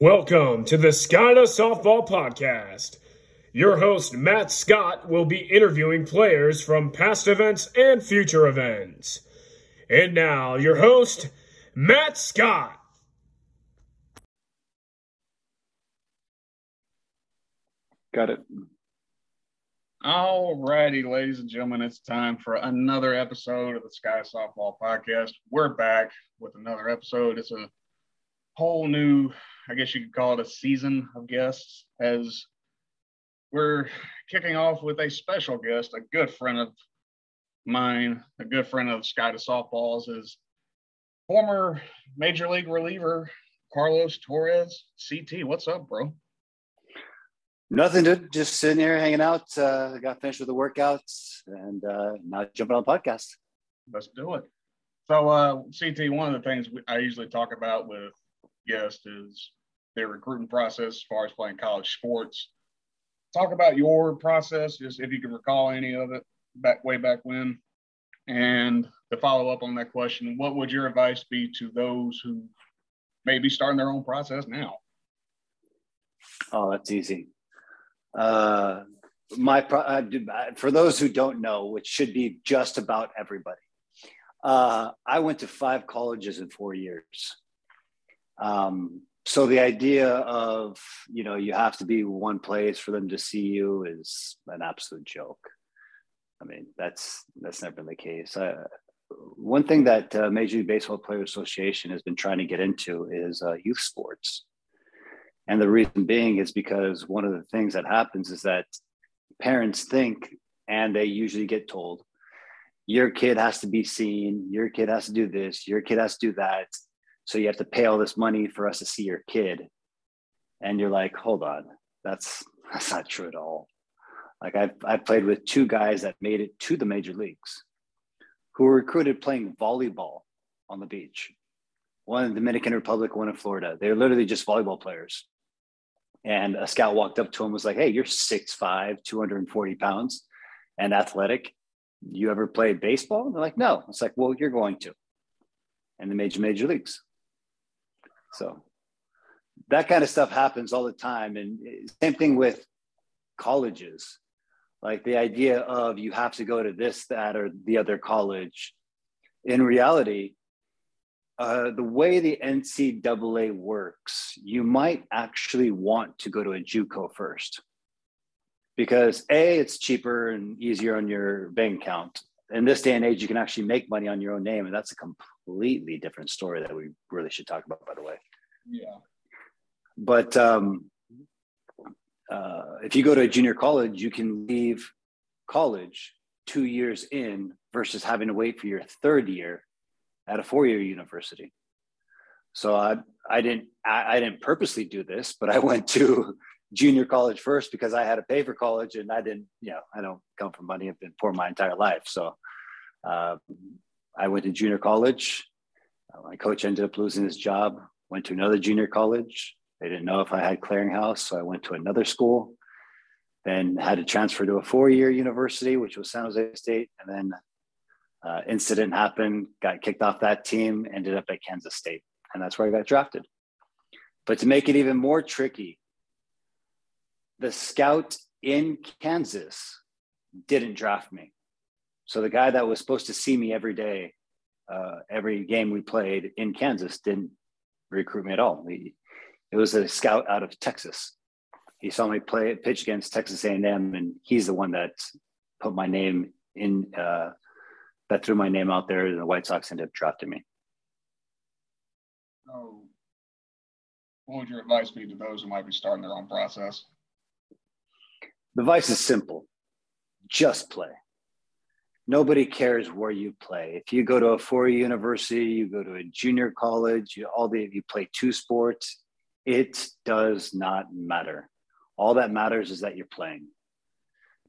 Welcome to the Sky Softball Podcast. Your host, Matt Scott, will be interviewing players from past events and future events. And now, your host, Matt Scott. Got it. All righty, ladies and gentlemen, it's time for another episode of the Sky Softball Podcast. We're back with another episode. It's a whole new, I guess you could call it a season of guests, as we're kicking off with a special guest, a good friend of mine, a good friend of Sky to Softballs, is former Major League reliever Carlos Torres. CT, what's up, bro? Nothing, dude. Just sitting here hanging out. Got finished with the workouts and now jumping on the podcast. Let's do it. So, CT, one of the things I usually talk about with guest is their recruiting process as far as playing college sports. Talk about your process, just if you can recall any of it way back when. And to follow up on that question, what would your advice be to those who may be starting their own process now? Oh, that's easy. For those who don't know, which should be just about everybody, I went to 5 colleges in 4 years. So the idea of, you know, you have to be one place for them to see you is an absolute joke. I mean, that's never been the case. One thing that Major League Baseball Players Association has been trying to get into is youth sports. And the reason being is because one of the things that happens is that parents think, and they usually get told, your kid has to be seen, your kid has to do this, your kid has to do that. So you have to pay all this money for us to see your kid. And you're like, hold on, that's not true at all. Like I've played with 2 guys that made it to the major leagues who were recruited playing volleyball on the beach. One in the Dominican Republic, one in Florida. They're literally just volleyball players. And a scout walked up to him and was like, hey, you're 6'5", 240 pounds and athletic. You ever played baseball? And they're like, no. It's like, well, you're going to. And the major leagues. So that kind of stuff happens all the time. And same thing with colleges, like the idea of you have to go to this, that, or the other college. In reality, the way the NCAA works, you might actually want to go to a JUCO first because A, it's cheaper and easier on your bank account. In this day and age, you can actually make money on your own name. And that's a completely different story that we really should talk about, by the way. Yeah. But if you go to a junior college, you can leave college 2 years in versus having to wait for your third year at a four-year university. So I didn't purposely do this, but I went to junior college first because I had to pay for college, and I didn't, you know, I don't come from money. I've been poor my entire life. So I went to junior college. My coach ended up losing his job, went to another junior college. They didn't know if I had clearinghouse. So I went to another school, then had to transfer to a four-year university, which was San Jose State. And then incident happened, got kicked off that team, ended up at Kansas State. And that's where I got drafted. But to make it even more tricky, the scout in Kansas didn't draft me. So the guy that was supposed to see me every day, every game we played in Kansas, didn't recruit me at all. It was a scout out of Texas. He saw me pitch against Texas A&M, and he's the one that put my name in, that threw my name out there, and the White Sox ended up drafting me. So what would your advice be to those who might be starting their own process? The advice is simple. Just play. Nobody cares where you play. If you go to a four-year university, you go to a junior college, you play 2 sports, it does not matter. All that matters is that you're playing.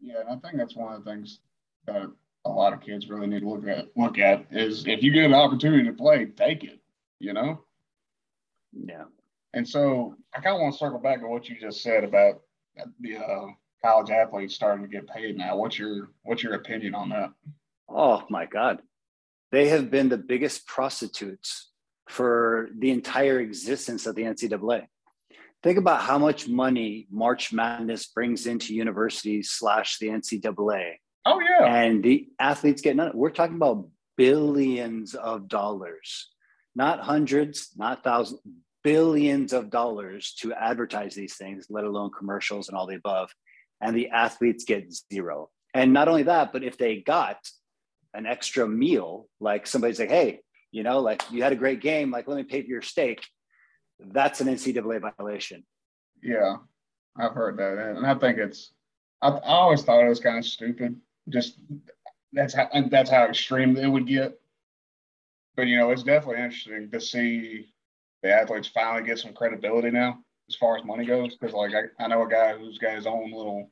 Yeah, and I think that's one of the things that a lot of kids really need to look at is if you get an opportunity to play, take it, you know? Yeah. And so I kind of want to circle back to what you just said about the college athletes starting to get paid now. What's your opinion on that? Oh my God. They have been the biggest prostitutes for the entire existence of the NCAA. Think about how much money March Madness brings into universities / the NCAA. Oh, yeah. And the athletes get none. We're talking about billions of dollars, not hundreds, not thousands, billions of dollars to advertise these things, let alone commercials and all the above. And the athletes get zero. And not only that, but if they got an extra meal, like somebody's like, hey, you know, like you had a great game, like let me pay for your steak. That's an NCAA violation. Yeah, I've heard that. And I think I always thought it was kind of stupid. Just that's how extreme it would get. But, you know, it's definitely interesting to see the athletes finally get some credibility now as far as money goes. Because, like, I know a guy who's got his own little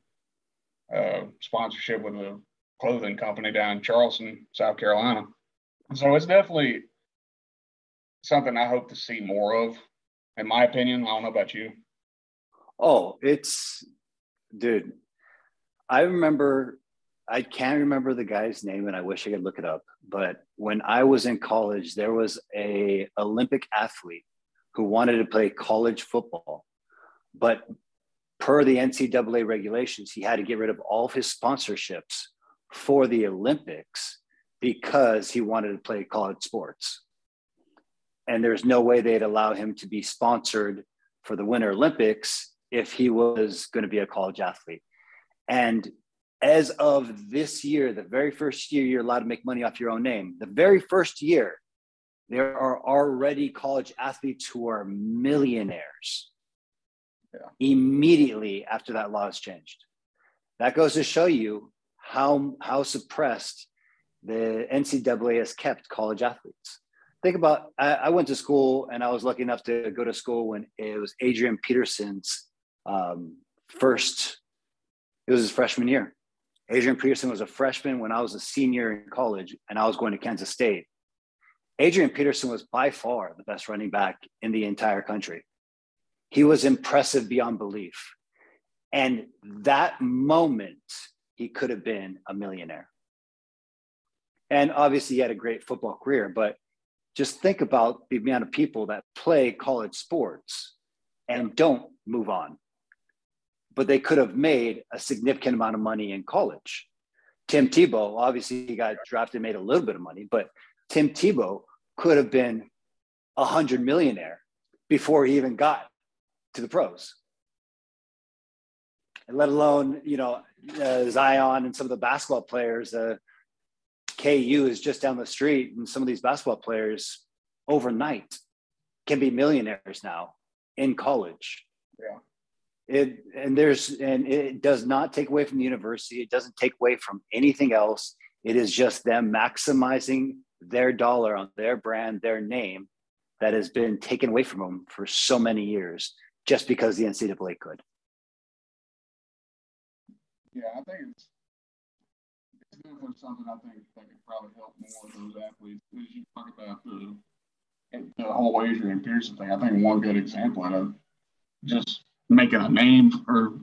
sponsorship with a clothing company down in Charleston, South Carolina. So it's definitely something I hope to see more of, in my opinion. I don't know about you. Oh, dude. I can't remember the guy's name and I wish I could look it up, but when I was in college, there was an Olympic athlete who wanted to play college football, but per the NCAA regulations, he had to get rid of all of his sponsorships for the Olympics because he wanted to play college sports. And there's no way they'd allow him to be sponsored for the Winter Olympics if he was going to be a college athlete. And as of this year, the very first year you're allowed to make money off your own name, the very first year, there are already college athletes who are millionaires immediately after that law is changed. That goes to show you how suppressed the NCAA has kept college athletes. Think about, I went to school and I was lucky enough to go to school when it was Adrian Peterson's it was his freshman year. Adrian Peterson was a freshman when I was a senior in college and I was going to Kansas State. Adrian Peterson was by far the best running back in the entire country. He was impressive beyond belief. And that moment, he could have been a millionaire. And obviously he had a great football career, but just think about the amount of people that play college sports and don't move on. But they could have made a significant amount of money in college. Tim Tebow, obviously he got drafted and made a little bit of money, but Tim Tebow could have been a multi-millionaire before he even got to the pros. And let alone, you know, Zion and some of the basketball players, KU is just down the street, and some of these basketball players overnight can be millionaires now in college. Yeah. It does not take away from the university. It doesn't take away from anything else. It is just them maximizing their dollar on their brand, their name that has been taken away from them for so many years just because the NCAA could. Yeah, I think it's definitely something I think that could probably help more of those athletes. As you talk about the whole Adrian Peterson thing, I think one good example of just making a name or,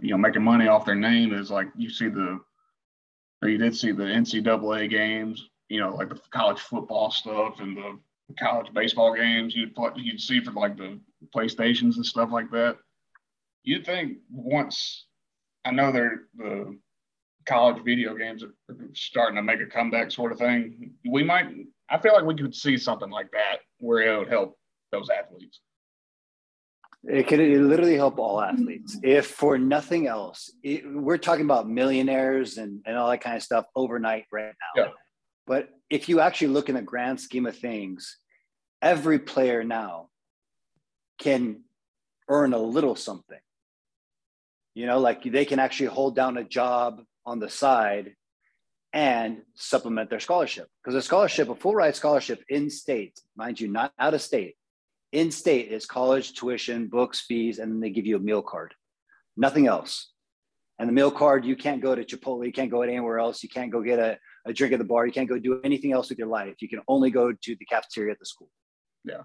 you know, making money off their name is like you did see the NCAA games, you know, like the college football stuff and the college baseball games you'd see for like the PlayStations and stuff like that. You'd think once, I know the college video games are starting to make a comeback sort of thing. I feel like we could see something like that where it would help those athletes. It could literally help all athletes. If for nothing else, we're talking about millionaires and all that kind of stuff overnight right now. Yeah. But if you actually look in the grand scheme of things, every player now can earn a little something. You know, like they can actually hold down a job on the side and supplement their scholarship. Because a full-ride scholarship in state, mind you, not out of state, in state is college, tuition, books, fees, and then they give you a meal card, nothing else. And the meal card, you can't go to Chipotle, you can't go anywhere else, you can't go get a drink at the bar, you can't go do anything else with your life. You can only go to the cafeteria at the school. Yeah.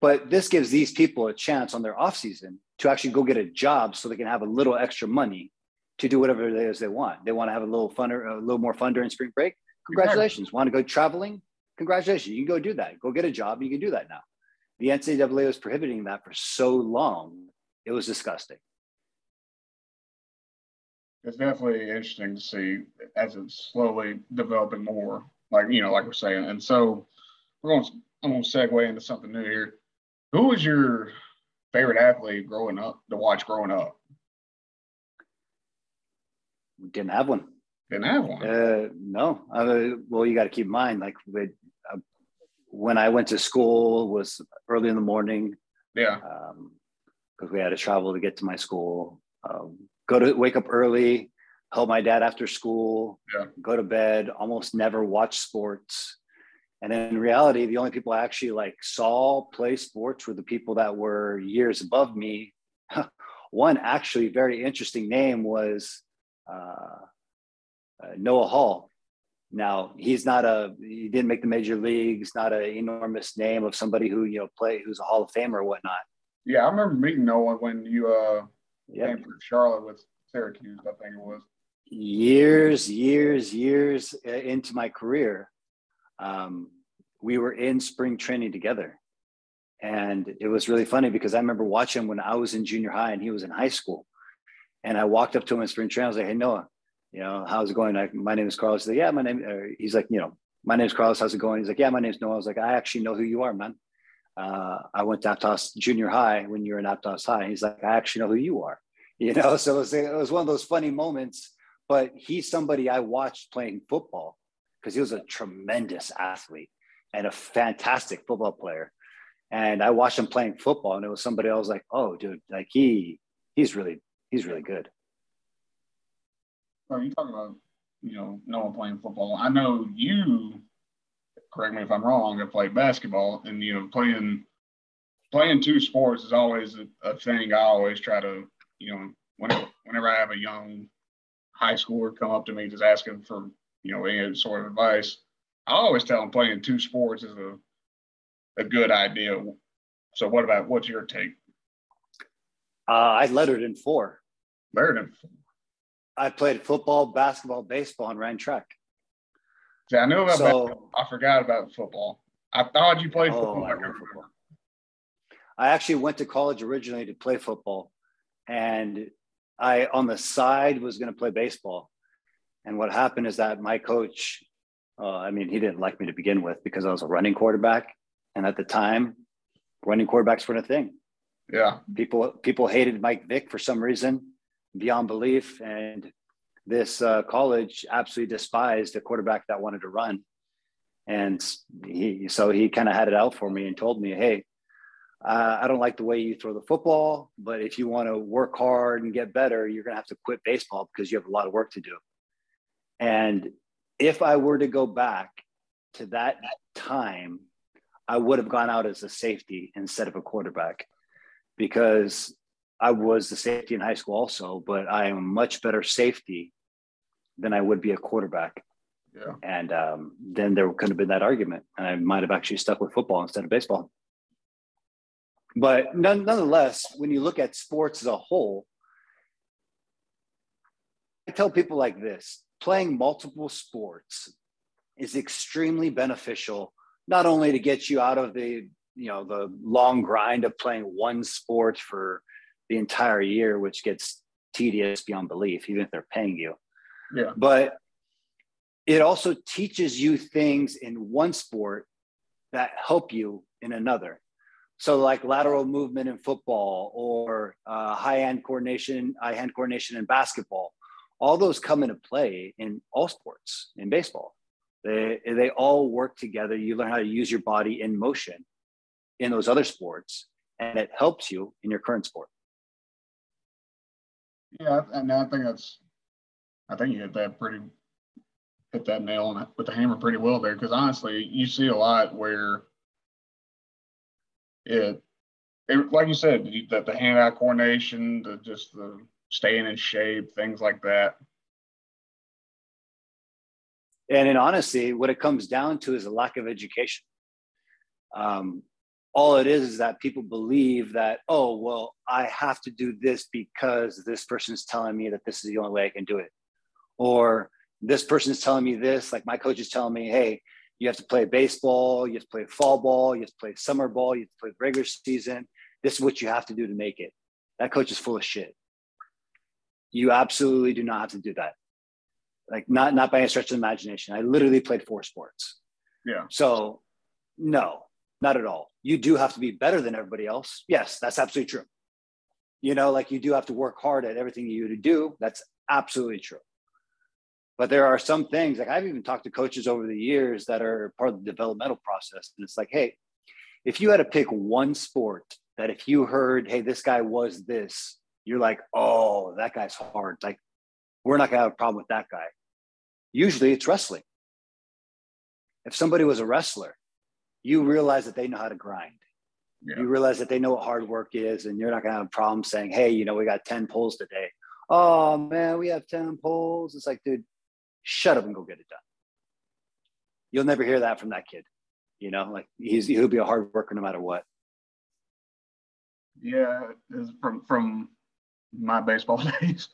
But this gives these people a chance on their off season to actually go get a job so they can have a little extra money to do whatever it is they want. They want to have a little more fun during spring break? Congratulations. Exactly. Want to go traveling? Congratulations. You can go do that. Go get a job. You can do that now. The NCAA was prohibiting that for so long. It was disgusting. It's definitely interesting to see as it's slowly developing more, like, you know, like we're saying. And so I'm going to segue into something new here. Who was your favorite athlete growing up, to watch growing up? Didn't have one. No. Well, you got to keep in mind, like, when I went to school was early in the morning. Yeah. Because we had to travel to get to my school. Wake up early, help my dad after school, Go to bed, almost never watch sports. And in reality, the only people I actually saw play sports were the people that were years above me. One actually very interesting name was Noah Hall. Now he didn't make the major leagues, not an enormous name of somebody who, who's a Hall of Famer or whatnot. Yeah. I remember meeting Noah when you, came from Charlotte with Syracuse, I think it was. Years into my career, we were in spring training together, and it was really funny because I remember watching him when I was in junior high and he was in high school, and I walked up to him in spring training. I was like, "Hey, Noah, how's it going? My name is Carlos." He's like, "Yeah, my name." He's like, "My name's Carlos. How's it going?" He's like, "Yeah, my name's Noah." I was like, "I actually know who you are, man. I went to Aptos Junior High when you were in Aptos High." He's like, "I actually know who you are." So it was one of those funny moments. But he's somebody I watched playing football because he was a tremendous athlete and a fantastic football player. And I watched him playing football, and it was somebody I was like, "Oh, dude, like he's really good." Well, you talk about no one playing football. I know you. Correct me if I'm wrong. I played basketball, and playing two sports is always a thing. I always try to, whenever I have a young high schooler come up to me just asking for any sort of advice, I always tell them playing two sports is a good idea. So, what's your take? I lettered in four. I played football, basketball, baseball, and ran track. Yeah, I knew about basketball. I forgot about football. I thought you played football. I actually went to college originally to play football, and I, on the side, was going to play baseball. And what happened is that my coach, he didn't like me to begin with because I was a running quarterback. And at the time, running quarterbacks weren't a thing. Yeah. People hated Mike Vick for some reason, beyond belief. And this college absolutely despised a quarterback that wanted to run. And he kind of had it out for me and told me, "Hey, I don't like the way you throw the football, but if you want to work hard and get better, you're going to have to quit baseball because you have a lot of work to do." And if I were to go back to that time, I would have gone out as a safety instead of a quarterback, because I was the safety in high school also, but I am a much better safety than I would be a quarterback. Yeah. And then there could have been that argument, and I might have actually stuck with football instead of baseball. But nonetheless, when you look at sports as a whole, I tell people like this: playing multiple sports is extremely beneficial, not only to get you out of the long grind of playing one sport for the entire year, which gets tedious beyond belief, even if they're paying you. Yeah. But it also teaches you things in one sport that help you in another. So like lateral movement in football, or eye-hand coordination in basketball, all those come into play in all sports. In baseball, they all work together. You learn how to use your body in motion in those other sports, and it helps you in your current sport. Yeah, and I think you hit that nail on it with the hammer pretty well there. Because honestly, you see a lot where it like you said, the hand-eye coordination, the staying in shape, things like that. And in honesty, what it comes down to is a lack of education. All it is that people believe that, "Oh, well, I have to do this because this person's telling me that this is the only way I can do it." Or this person's telling me this, like my coach is telling me, "Hey, you have to play baseball, you have to play fall ball, you have to play summer ball, you have to play regular season. This is what you have to do to make it. That coach is full of shit. You absolutely do not have to do that. Like not by any stretch of the imagination. I literally played 4 sports. Yeah. So no, not at all. You do have to be better than everybody else. Yes, that's absolutely true. You know, like you do have to work hard at everything you do. That's absolutely true. But there are some things, like I've even talked to coaches over the years that are part of the developmental process. And it's like, hey, if you had to pick one sport that if you heard, hey, this guy was this, you're like, oh, that guy's hard. Like, we're not going to have a problem with that guy. Usually it's wrestling. If somebody was a wrestler, you realize that they know how to grind. Yeah. You realize that they know what hard work is, and you're not going to have a problem saying, hey, you know, we got 10 pulls today. Oh, man, we have 10 pulls. It's like, dude, shut up and go get it done. You'll never hear that from that kid. You know, like he'll be a hard worker no matter what. Yeah, from my baseball days,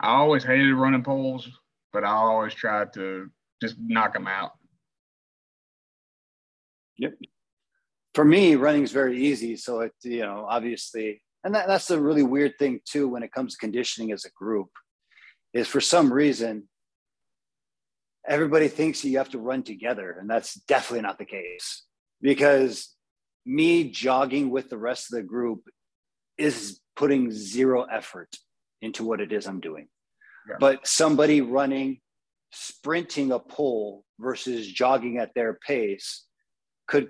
I always hated running polls, but I always tried to just knock them out. Yep. For me, running is very easy. So it, you know, obviously, and that's the really weird thing too when it comes to conditioning as a group, is for some reason everybody thinks you have to run together, and that's definitely not the case, because me jogging with the rest of the group is putting zero effort into what it is I'm doing. Yeah. But somebody running, sprinting a pole versus jogging at their pace could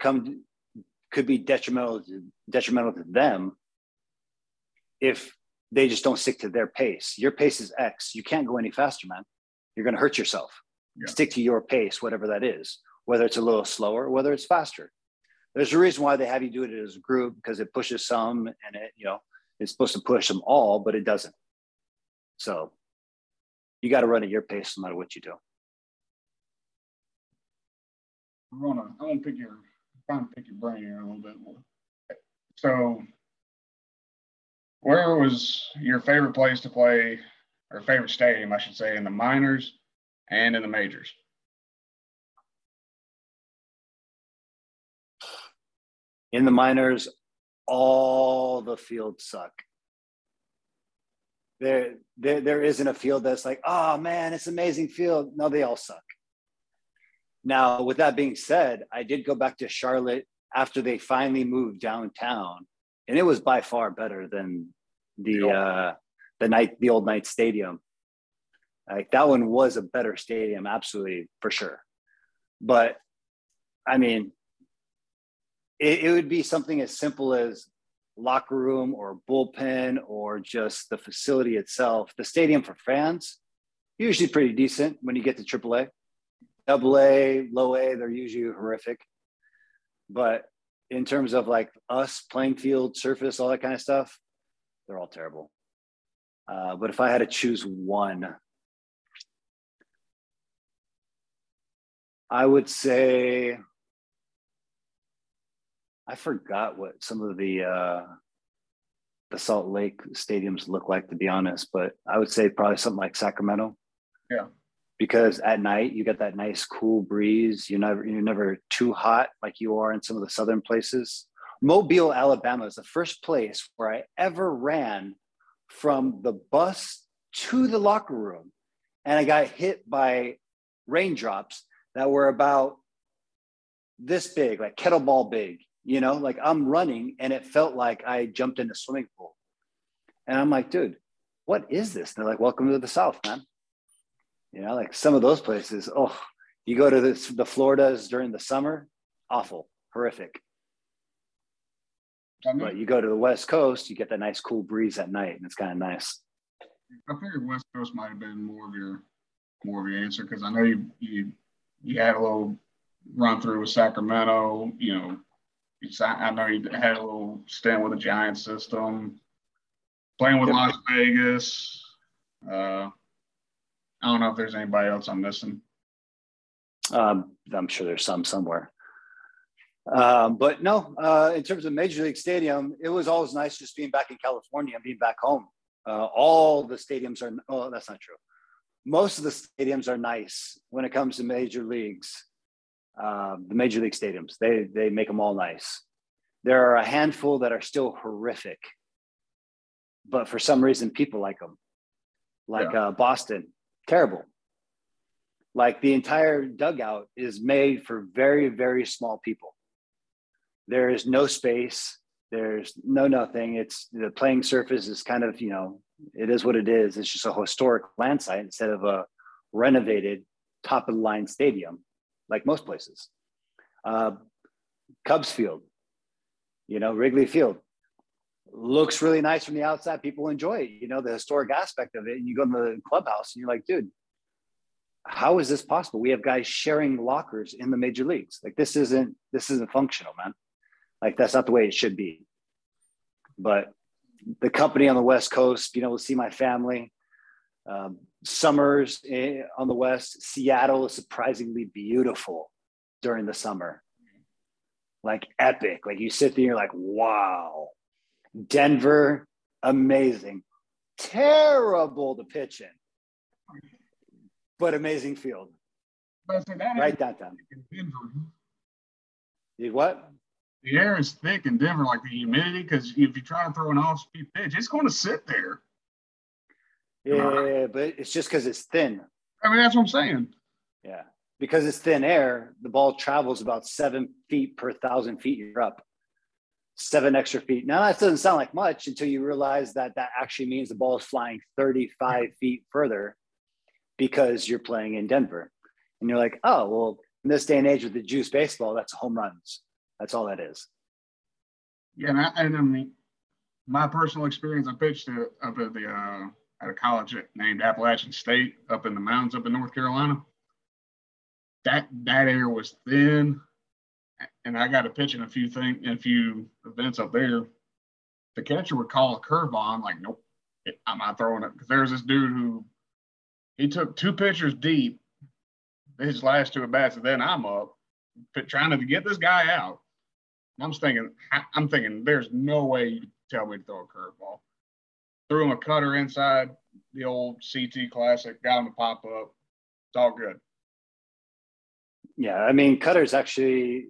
be detrimental to them if they just don't stick to their pace. Your pace is X. You can't go any faster, man. You're going to hurt yourself. Yeah. Stick to your pace, whatever that is, whether it's a little slower, whether it's faster. There's a reason why they have you do it as a group, because it pushes some, and it, you know, it's supposed to push them all, but it doesn't. So you got to run at your pace no matter what you do. I want to pick your brain here a little bit more. So where was your favorite place to play, or favorite stadium, I should say, in the minors and in the majors? In the minors, all the fields suck. There isn't a field that's like, oh, man, it's an amazing field. No, they all suck. Now, with that being said, I did go back to Charlotte after they finally moved downtown, and it was by far better than the old Knight Stadium. Like, that one was a better stadium, absolutely, for sure. But, I mean, it would be something as simple as locker room or bullpen or just the facility itself. The stadium for fans, usually pretty decent when you get to AAA. AA, low A, they're usually horrific. But in terms of like us, playing field, surface, all that kind of stuff, they're all terrible. But if I had to choose one, I would say, I forgot what some of the Salt Lake stadiums look like, to be honest, but I would say probably something like Sacramento. Yeah. Because at night you get that nice cool breeze. You're never too hot like you are in some of the southern places. Mobile, Alabama is the first place where I ever ran from the bus to the locker room, and I got hit by raindrops that were about this big, like kettleball big. You know, like I'm running and it felt like I jumped in a swimming pool. And I'm like, dude, what is this? And they're like, welcome to the South, man. You know, like some of those places, oh, you go to the Floridas during the summer, awful, horrific. I mean, but you go to the West Coast, you get that nice cool breeze at night, and it's kind of nice. I figured West Coast might have been more of your answer, because I know you had a little run through with Sacramento, you know. I know you had a little stint with the Giants system, playing with Las Vegas. I don't know if there's anybody else I'm missing. I'm sure there's some somewhere. But no, in terms of Major League Stadium, it was always nice just being back in California and being back home. All the stadiums are – oh, that's not true. Most of the stadiums are nice when it comes to Major Leagues. the major league stadiums. They make them all nice. There are a handful that are still horrific, but for some reason, people like them. Boston, terrible. Like the entire dugout is made for very, very small people. There is no space. There's no nothing. It's the playing surface is kind of, you know, it is what it is. It's just a historic land site instead of a renovated top of the line stadium, like most places. Cubs Field, you know, Wrigley Field looks really nice from the outside. People enjoy it, you know, the historic aspect of it. And you go to the clubhouse and you're like, dude, how is this possible? We have guys sharing lockers in the major leagues. Like this isn't functional, man. Like that's not the way it should be. But the company on the West Coast, you know, will see my family. Summers on the West, Seattle is surprisingly beautiful during the summer. Like epic. Like you sit there, you're like, wow. Denver, amazing. Terrible to pitch in, but amazing field. But so that right that time. You what? The air is thick in Denver, like the humidity, because if you try to throw an off-speed pitch, it's going to sit there. Yeah, but it's just because it's thin. I mean, that's what I'm saying. Yeah, because it's thin air, the ball travels about 7 feet per 1,000 feet. You're up 7 extra feet. Now, that doesn't sound like much until you realize that that actually means the ball is flying 35 feet further because you're playing in Denver. And you're like, oh, well, in this day and age with the juice baseball, that's home runs. That's all that is. Yeah, and I mean, my personal experience, I pitched at a college named Appalachian State up in the mountains up in North Carolina. That air was thin, and I got to pitch in a few events up there. The catcher would call a curveball. I'm like, nope, I'm not throwing it. Because there's this dude who he took 2 pitchers deep, his last 2 at bats, and then I'm up trying to get this guy out. I'm thinking, there's no way you tell me to throw a curveball. Threw him a cutter inside the old CT classic, got him to pop up. It's all good. Yeah, I mean, cutters actually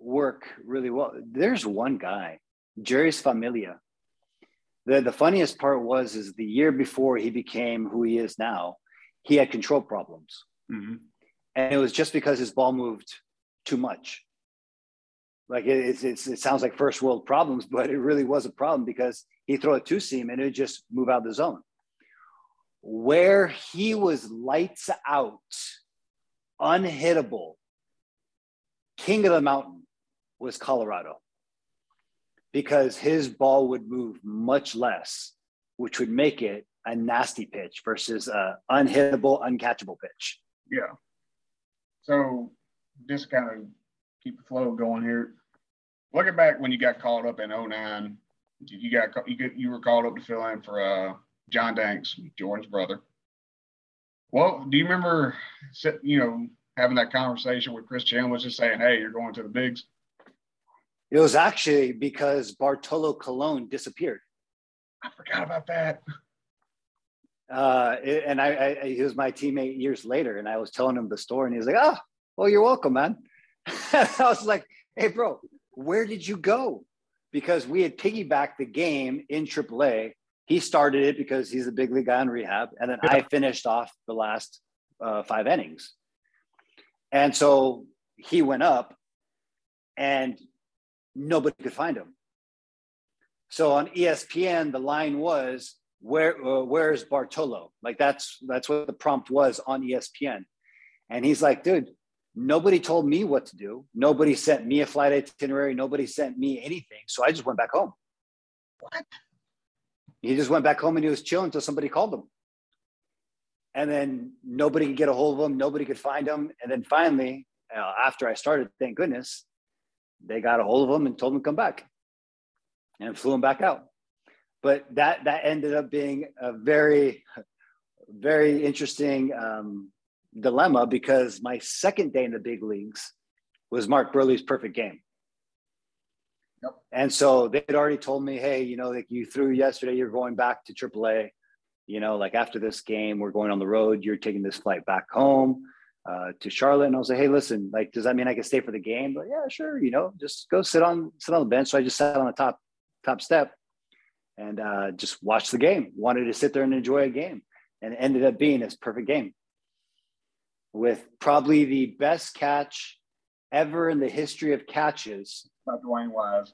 work really well. There's one guy, Jerry's Familia. The funniest part is the year before he became who he is now, he had control problems. Mm-hmm. And it was just because his ball moved too much. Like it sounds like first world problems, but it really was a problem because he threw a two seam and it would just move out of the zone. Where he was lights out, unhittable, king of the mountain was Colorado, because his ball would move much less, which would make it a nasty pitch versus a unhittable, uncatchable pitch. Yeah. So just kind of keep the flow going here. Looking back when you got called up in 2009, you were called up to fill in for John Danks, Jordan's brother. Well, do you remember, you know, having that conversation with Chris Chandler, just saying, "Hey, you're going to the bigs"? It was actually because Bartolo Colon disappeared. I forgot about that. He was my teammate years later, and I was telling him the story, and he was like, "Oh, well, you're welcome, man." I was like, hey, bro, where did you go? Because we had piggybacked the game in AAA. He started it because he's a big league guy in rehab. And then I finished off the last 5 innings. And so he went up and nobody could find him. So on ESPN, the line was, where's Bartolo? Like that's what the prompt was on ESPN. And he's like, dude, nobody told me what to do. Nobody sent me a flight itinerary. Nobody sent me anything. So I just went back home. What? He just went back home and he was chilling until somebody called him. And then nobody could get a hold of him. Nobody could find him. And then finally, after I started, thank goodness, they got a hold of him and told him to come back and flew him back out. But that ended up being a very, very interesting dilemma, because my second day in the big leagues was Mark Burley's perfect game. Yep. And so they had already told me, hey, you know, like you threw yesterday, you're going back to AAA, you know, like after this game, we're going on the road, you're taking this flight back home. to Charlotte, and I was like, hey, listen, like, does that mean I can stay for the game? But yeah, sure, you know, just go sit on the bench. So I just sat on the top step and just watched the game. Wanted to sit there and enjoy a game, and it ended up being this perfect game with probably the best catch ever in the history of catches by Dwayne Wise.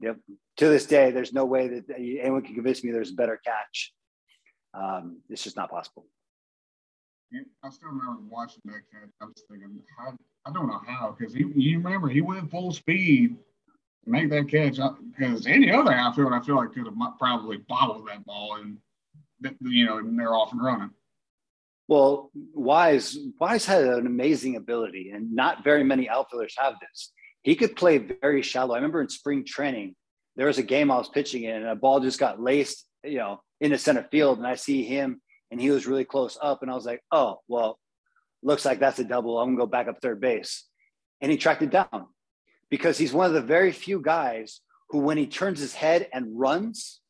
Yep. To this day, there's no way that anyone can convince me there's a better catch. It's just not possible. I still remember watching that catch. I was thinking, I don't know how, because you remember he went full speed to make that catch. Because any other outfield, I feel like could have probably bobbled that ball, and you know, and they're off and running. Well, Wise had an amazing ability, and not very many outfielders have this. He could play very shallow. I remember in spring training, there was a game I was pitching in, and a ball just got laced, you know, in the center field, and I see him. And he was really close up. And I was like, oh, well, looks like that's a double. I'm going to go back up third base. And he tracked it down, because he's one of the very few guys who, when he turns his head and runs,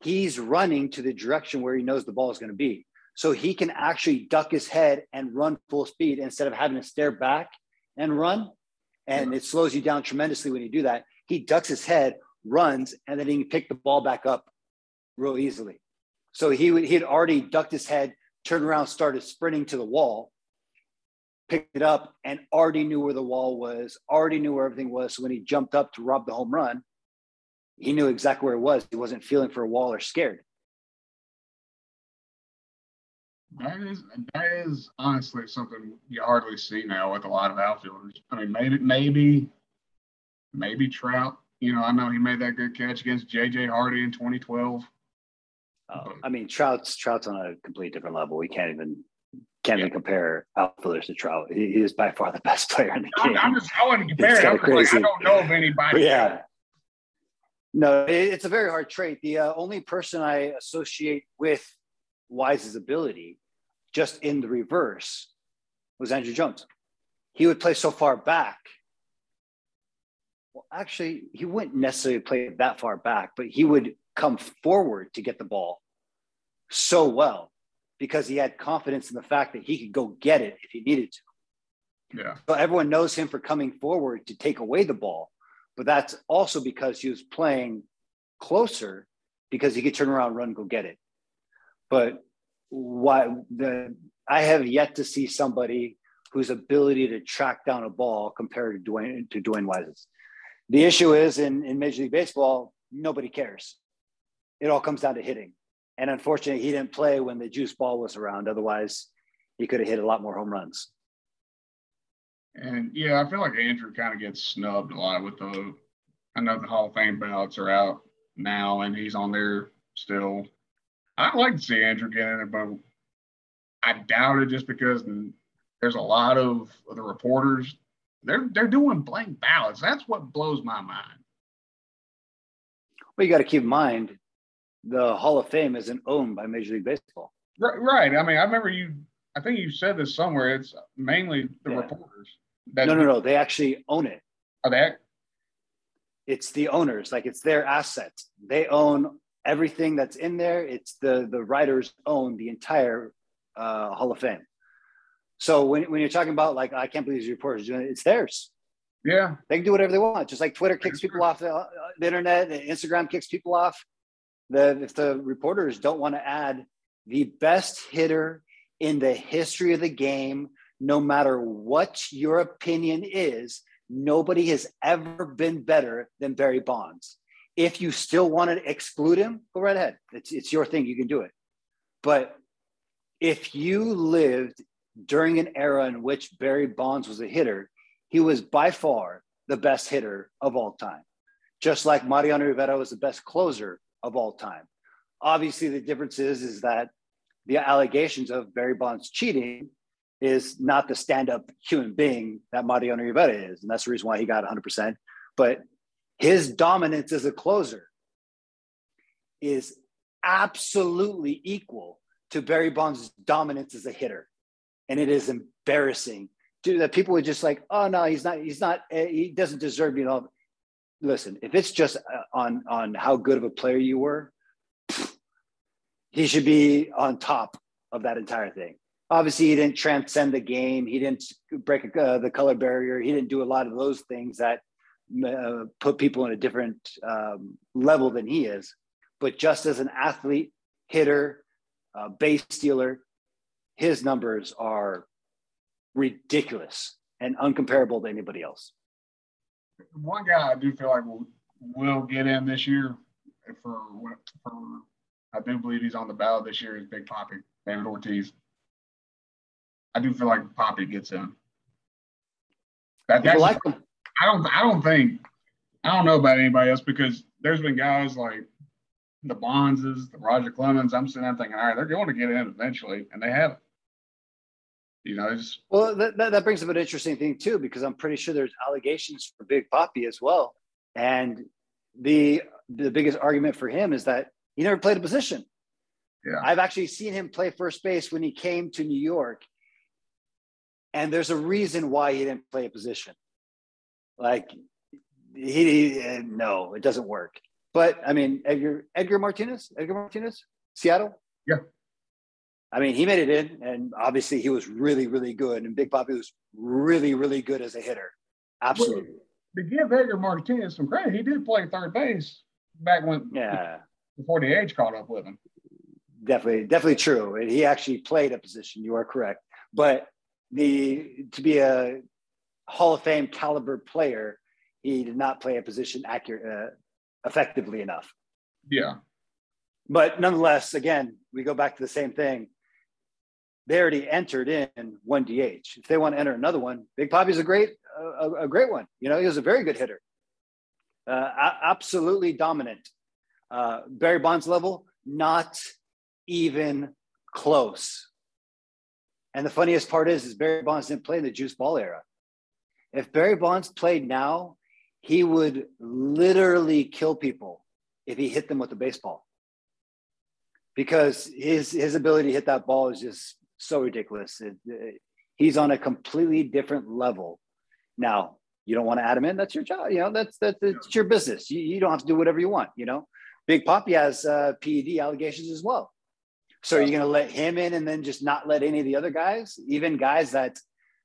he's running to the direction where he knows the ball is going to be. So he can actually duck his head and run full speed instead of having to stare back and run. And it slows you down tremendously when you do that. He ducks his head, runs, and then he can pick the ball back up real easily. So he had already ducked his head, turned around, started sprinting to the wall, picked it up, and already knew where the wall was, already knew where everything was. So when he jumped up to rob the home run, he knew exactly where it was. He wasn't feeling for a wall or scared. That is honestly something you hardly see now with a lot of outfielders. I mean, maybe Trout. You know, I know he made that good catch against J.J. Hardy in 2012. I mean, Trout's on a completely different level. We can't even compare outfielders to Trout. He is by far the best player in the game. I'm just going to compare it. I'm crazy. Like, I don't know of anybody. But yeah. No, it's a very hard trait. The only person I associate with Wise's ability, just in the reverse, was Andrew Jones. He would play so far back. Well, actually, he wouldn't necessarily play that far back, but he would come forward to get the ball so well because he had confidence in the fact that he could go get it if he needed to. Yeah. So everyone knows him for coming forward to take away the ball, but that's also because he was playing closer because he could turn around, run, go get it. But I have yet to see somebody whose ability to track down a ball compared to Dwayne Wise's. The issue is in Major League Baseball, nobody cares. It all comes down to hitting. And unfortunately, he didn't play when the juice ball was around. Otherwise, he could have hit a lot more home runs. And, yeah, I feel like Andrew kind of gets snubbed a lot with the – I know the Hall of Fame ballots are out now, and he's on there still. I'd like to see Andrew get in it, but I doubt it just because there's a lot of the reporters. They're doing blank ballots. That's what blows my mind. Well, you got to keep in mind – the Hall of Fame isn't owned by Major League Baseball. Right. I mean, I remember I think you said this somewhere. It's mainly the reporters. No. They actually own it. Are they? It's the owners. Like, it's their asset. They own everything that's in there. It's the writers own the entire Hall of Fame. So when you're talking about, like, I can't believe these reporters are doing it, it's theirs. Yeah. They can do whatever they want. Just like Twitter kicks people off the internet, and Instagram kicks people off. If the reporters don't want to add the best hitter in the history of the game, no matter what your opinion is, nobody has ever been better than Barry Bonds. If you still want to exclude him, go right ahead. It's your thing. You can do it. But if you lived during an era in which Barry Bonds was a hitter, he was by far the best hitter of all time. Just like Mariano Rivera was the best closer of all time. Obviously, the difference is that the allegations of Barry Bonds cheating is not the stand-up human being that Mariano Rivera is, and that's the reason why he got 100%. But his dominance as a closer is absolutely equal to Barry Bonds' dominance as a hitter, and it is embarrassing that people would just like, oh no, he's not, he doesn't deserve, you know. Listen, if it's just on how good of a player you were, he should be on top of that entire thing. obviously he didn't transcend the game. He didn't break the color barrier. He didn't do a lot of those things that put people in a different level than he is. But just as an athlete, hitter, base stealer, his numbers are ridiculous and uncomparable to anybody else. One guy I do feel like will get in this year for I do believe he's on the ballot this year is Big Papi, David Ortiz. I do feel like Papi gets in. People like him. I don't know about anybody else because there's been guys like the Bondses, the Roger Clemens. I'm sitting there thinking, all right, they're going to get in eventually, and they haven't. You know, well, that brings up an interesting thing too, because I'm pretty sure there's allegations for Big Papi as well, and the biggest argument for him is that he never played a position. Yeah, I've actually seen him play first base when he came to New York, and there's a reason why he didn't play a position. Like no, it doesn't work. But I mean, Edgar Martinez, Seattle. Yeah. I mean, he made it in, and obviously he was really, really good. And Big Papi was really, really good as a hitter. Absolutely. Well, to give Edgar Martinez some credit, he did play third base back when before the age caught up with him. Definitely true. And he actually played a position. You are correct. But to be a Hall of Fame caliber player, he did not play a position effectively enough. Yeah. But nonetheless, again, we go back to the same thing. They already entered in one DH. If they want to enter another one, Big Papi's a great one. You know, he was a very good hitter, absolutely dominant. Barry Bonds level, not even close. And the funniest part is Barry Bonds didn't play in the juice ball era. If Barry Bonds played now, he would literally kill people if he hit them with a baseball. Because his ability to hit that ball is just so ridiculous. He's on a completely different level. Now, you don't want to add him in. That's your job. You know, that's your business. You don't have to do whatever you want. You know, Big Papi has PED allegations as well. So are you going to let him in and then just not let any of the other guys, even guys that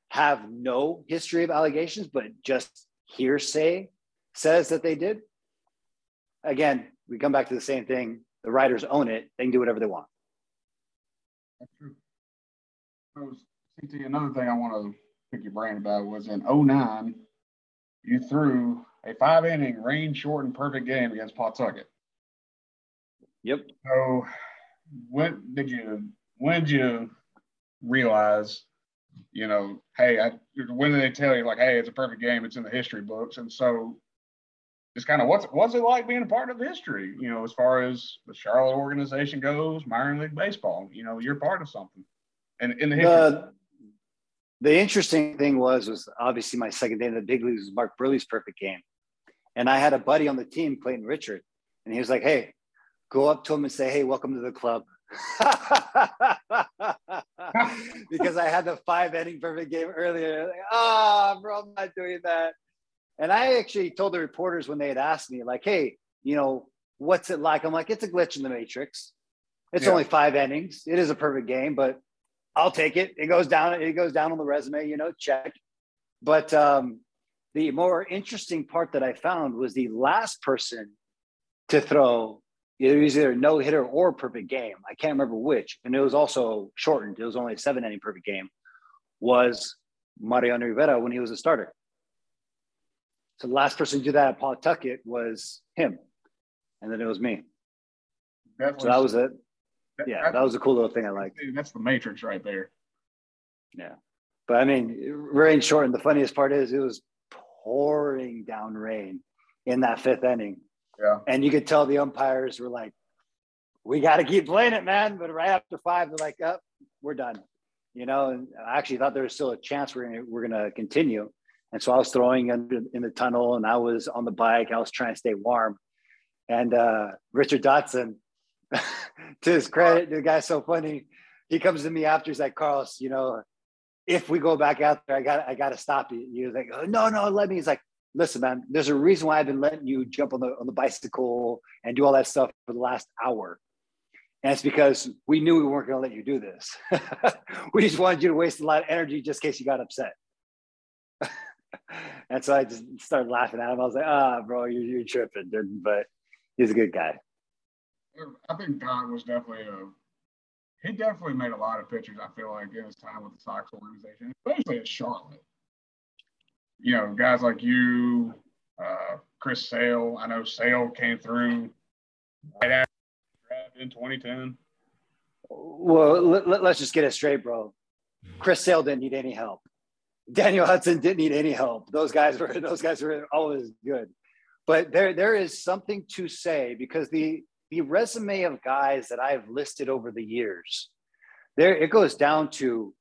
have no history of allegations, but just hearsay says that they did? Again, we come back to the same thing. The writers own it. They can do whatever they want. That's true. So, CT, another thing I want to pick your brain about was in 2009, you threw a 5-inning, rain-shortened, perfect game against Pawtucket. Yep. So, when did you realize, you know, hey, when did they tell you, like, hey, it's a perfect game, it's in the history books, and so it's kind of what's it like being a part of history, you know, as far as the Charlotte organization goes, minor league baseball, you know, you're part of something. And in the history. The interesting thing was obviously my second day in the big leagues was Mark Burley's perfect game. And I had a buddy on the team, Clayton Richard, and he was like, hey, go up to him and say, hey, welcome to the club. Because I had the 5-inning perfect game earlier. Like, bro, I'm not doing that. And I actually told the reporters when they had asked me, like, hey, you know, what's it like? I'm like, it's a glitch in the matrix. It's only 5 innings. It is a perfect game, but I'll take it. It goes down on the resume, you know, check. But the more interesting part that I found was the last person to throw either no hitter or perfect game. I can't remember which. And it was also shortened. It was only a 7-inning perfect game was Mariano Rivera when he was a starter. So the last person to do that at Pawtucket was him, and then it was me. So that was it. That was a cool little thing I liked. That's the Matrix right there. Yeah. But, I mean, rain shortened. The funniest part is it was pouring down rain in that 5th inning. Yeah. And you could tell the umpires were like, we got to keep playing it, man. But right after 5, they're like, oh, we're done. You know, and I actually thought there was still a chance we're gonna continue. And so I was throwing in the tunnel, and I was on the bike. I was trying to stay warm. And Richard Dotson, to his credit, the guy's so funny. He comes to me after. He's like, Carlos, you know, if we go back out there, I got to stop you. He was like, oh, no, let me. He's like, listen, man, there's a reason why I've been letting you jump on the bicycle and do all that stuff for the last hour. And it's because we knew we weren't going to let you do this. We just wanted you to waste a lot of energy just in case you got upset. And so I just started laughing at him. I was like, bro, you're tripping, dude. But he's a good guy. I think Don was definitely made a lot of pitchers, I feel like, in his time with the Sox organization, especially at Charlotte. You know, guys like you, Chris Sale. I know Sale came through right after in 2010. Well, let's just get it straight, bro. Chris Sale didn't need any help. Daniel Hudson didn't need any help. Those guys were always good. But there is something to say, because the resume of guys that I've listed over the years, it goes down to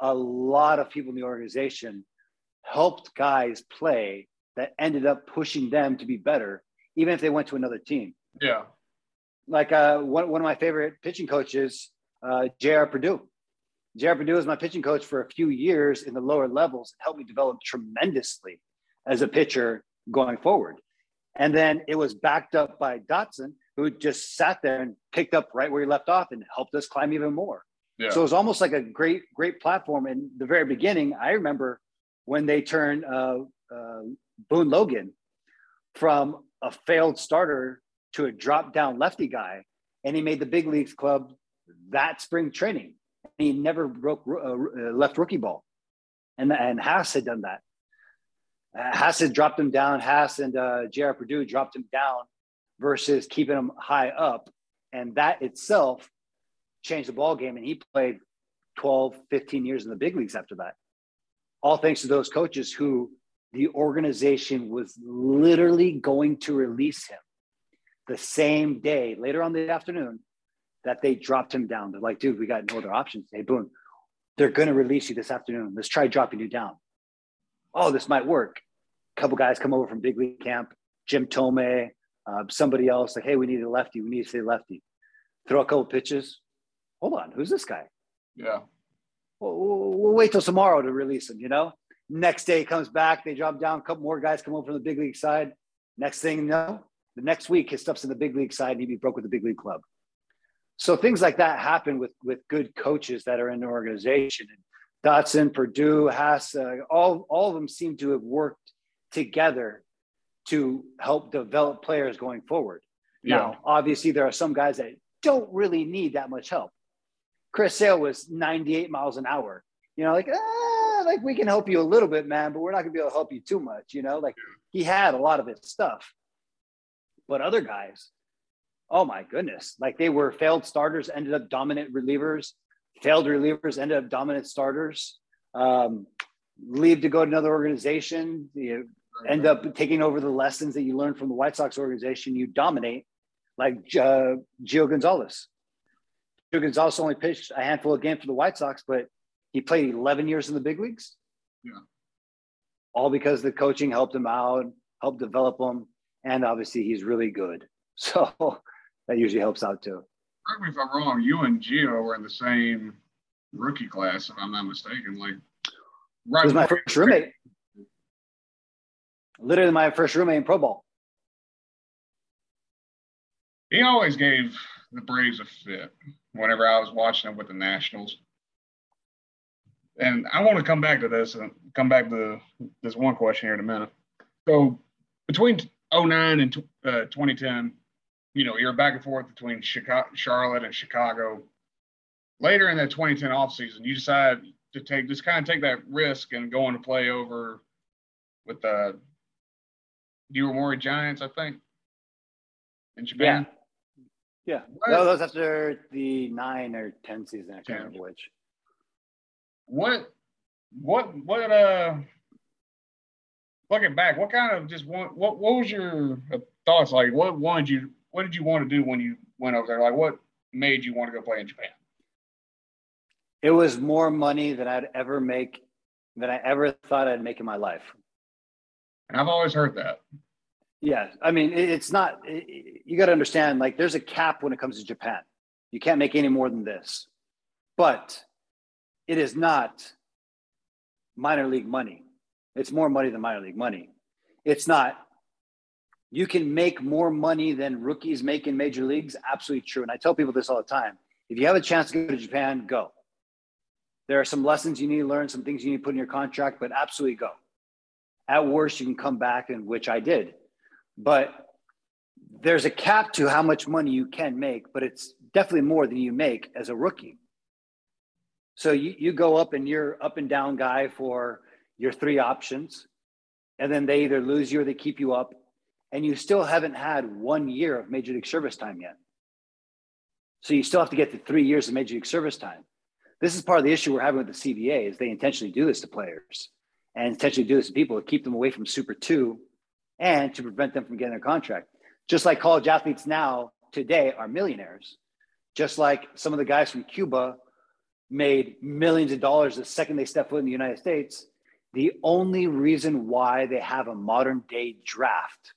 a lot of people in the organization helped guys play that ended up pushing them to be better, even if they went to another team. Yeah. Like one of my favorite pitching coaches, J.R. Perdue. J.R. Perdue was my pitching coach for a few years in the lower levels, helped me develop tremendously as a pitcher going forward. And then it was backed up by Dotson, who just sat there and picked up right where he left off and helped us climb even more. Yeah. So it was almost like a great, great platform. In the very beginning, I remember when they turned Boone Logan from a failed starter to a drop-down lefty guy, and he made the big leagues club that spring training. He never left rookie ball. And Haas had done that. Haas had dropped him down. Haas and J.R. Perdue dropped him down versus keeping him high up. And that itself changed the ball game. And he played 12, 15 years in the big leagues after that. All thanks to those coaches who the organization was literally going to release him the same day, later on the afternoon, that they dropped him down. They're like, dude, we got no other options. Hey, Boone, they're going to release you this afternoon. Let's try dropping you down. Oh, this might work. A couple guys come over from big league camp, Jim Tomei, somebody else, like, hey, we need a lefty. We need to say lefty. Throw a couple pitches. Hold on. Who's this guy? Yeah. We'll wait till tomorrow to release him, you know? Next day comes back. They drop down. A couple more guys come over from the big league side. Next thing you know, the next week, his stuff's in the big league side, and he'd be broke with the big league club. So things like that happen with good coaches that are in the organization. And Dotson, Perdue, Haas, all of them seem to have worked together to help develop players going forward. Yeah. Now, obviously, there are some guys that don't really need that much help. Chris Sale was 98 miles an hour. You know, like, we can help you a little bit, man, but we're not going to be able to help you too much. You know, like, he had a lot of his stuff. But other guys, oh my goodness, like, they were failed starters, ended up dominant relievers, failed relievers, ended up dominant starters, leave to go to another organization, you end up taking over the lessons that you learned from the White Sox organization, you dominate, like Gio Gonzalez. Gio Gonzalez only pitched a handful of games for the White Sox, but he played 11 years in the big leagues. Yeah. All because the coaching helped him out, helped develop him, and obviously he's really good. So that usually helps out too. Correct me if I'm wrong. You and Gio were in the same rookie class, if I'm not mistaken. Like, right, it was my first roommate. Literally, my first roommate in Pro Bowl. He always gave the Braves a fit whenever I was watching them with the Nationals. And I want to come back to this and come back to this one question here in a minute. So between 2009 and 2010, you know, you're back and forth between Charlotte and Chicago. Later in that 2010 offseason, you decide to take that risk and go on to play over with the Uemura Giants, I think, in Japan. Yeah. No, that was after the 9 or 10 season. I can't remember which. Looking back, what was your thoughts like? What did you want to do when you went over there? Like, what made you want to go play in Japan? It was more money than I ever thought I'd make in my life. And I've always heard that. Yeah, I mean, it's not. You got to understand, like, there's a cap when it comes to Japan. You can't make any more than this. But it is not minor league money. It's more money than minor league money. It's not you can make more money than rookies make in major leagues. Absolutely true. And I tell people this all the time. If you have a chance to go to Japan, go. There are some lessons you need to learn, some things you need to put in your contract, but absolutely go. At worst, you can come back, and which I did. But there's a cap to how much money you can make, but it's definitely more than you make as a rookie. So you go up and you're up and down guy for your three options, and then they either lose you or they keep you up, and you still haven't had 1 year of Major League service time yet. So you still have to get to 3 years of Major League service time. This is part of the issue we're having with the CBA is they intentionally do this to players and intentionally do this to people to keep them away from Super 2 and to prevent them from getting a contract. Just like college athletes now today are millionaires, just like some of the guys from Cuba made millions of dollars the second they step foot in the United States. The only reason why they have a modern day draft,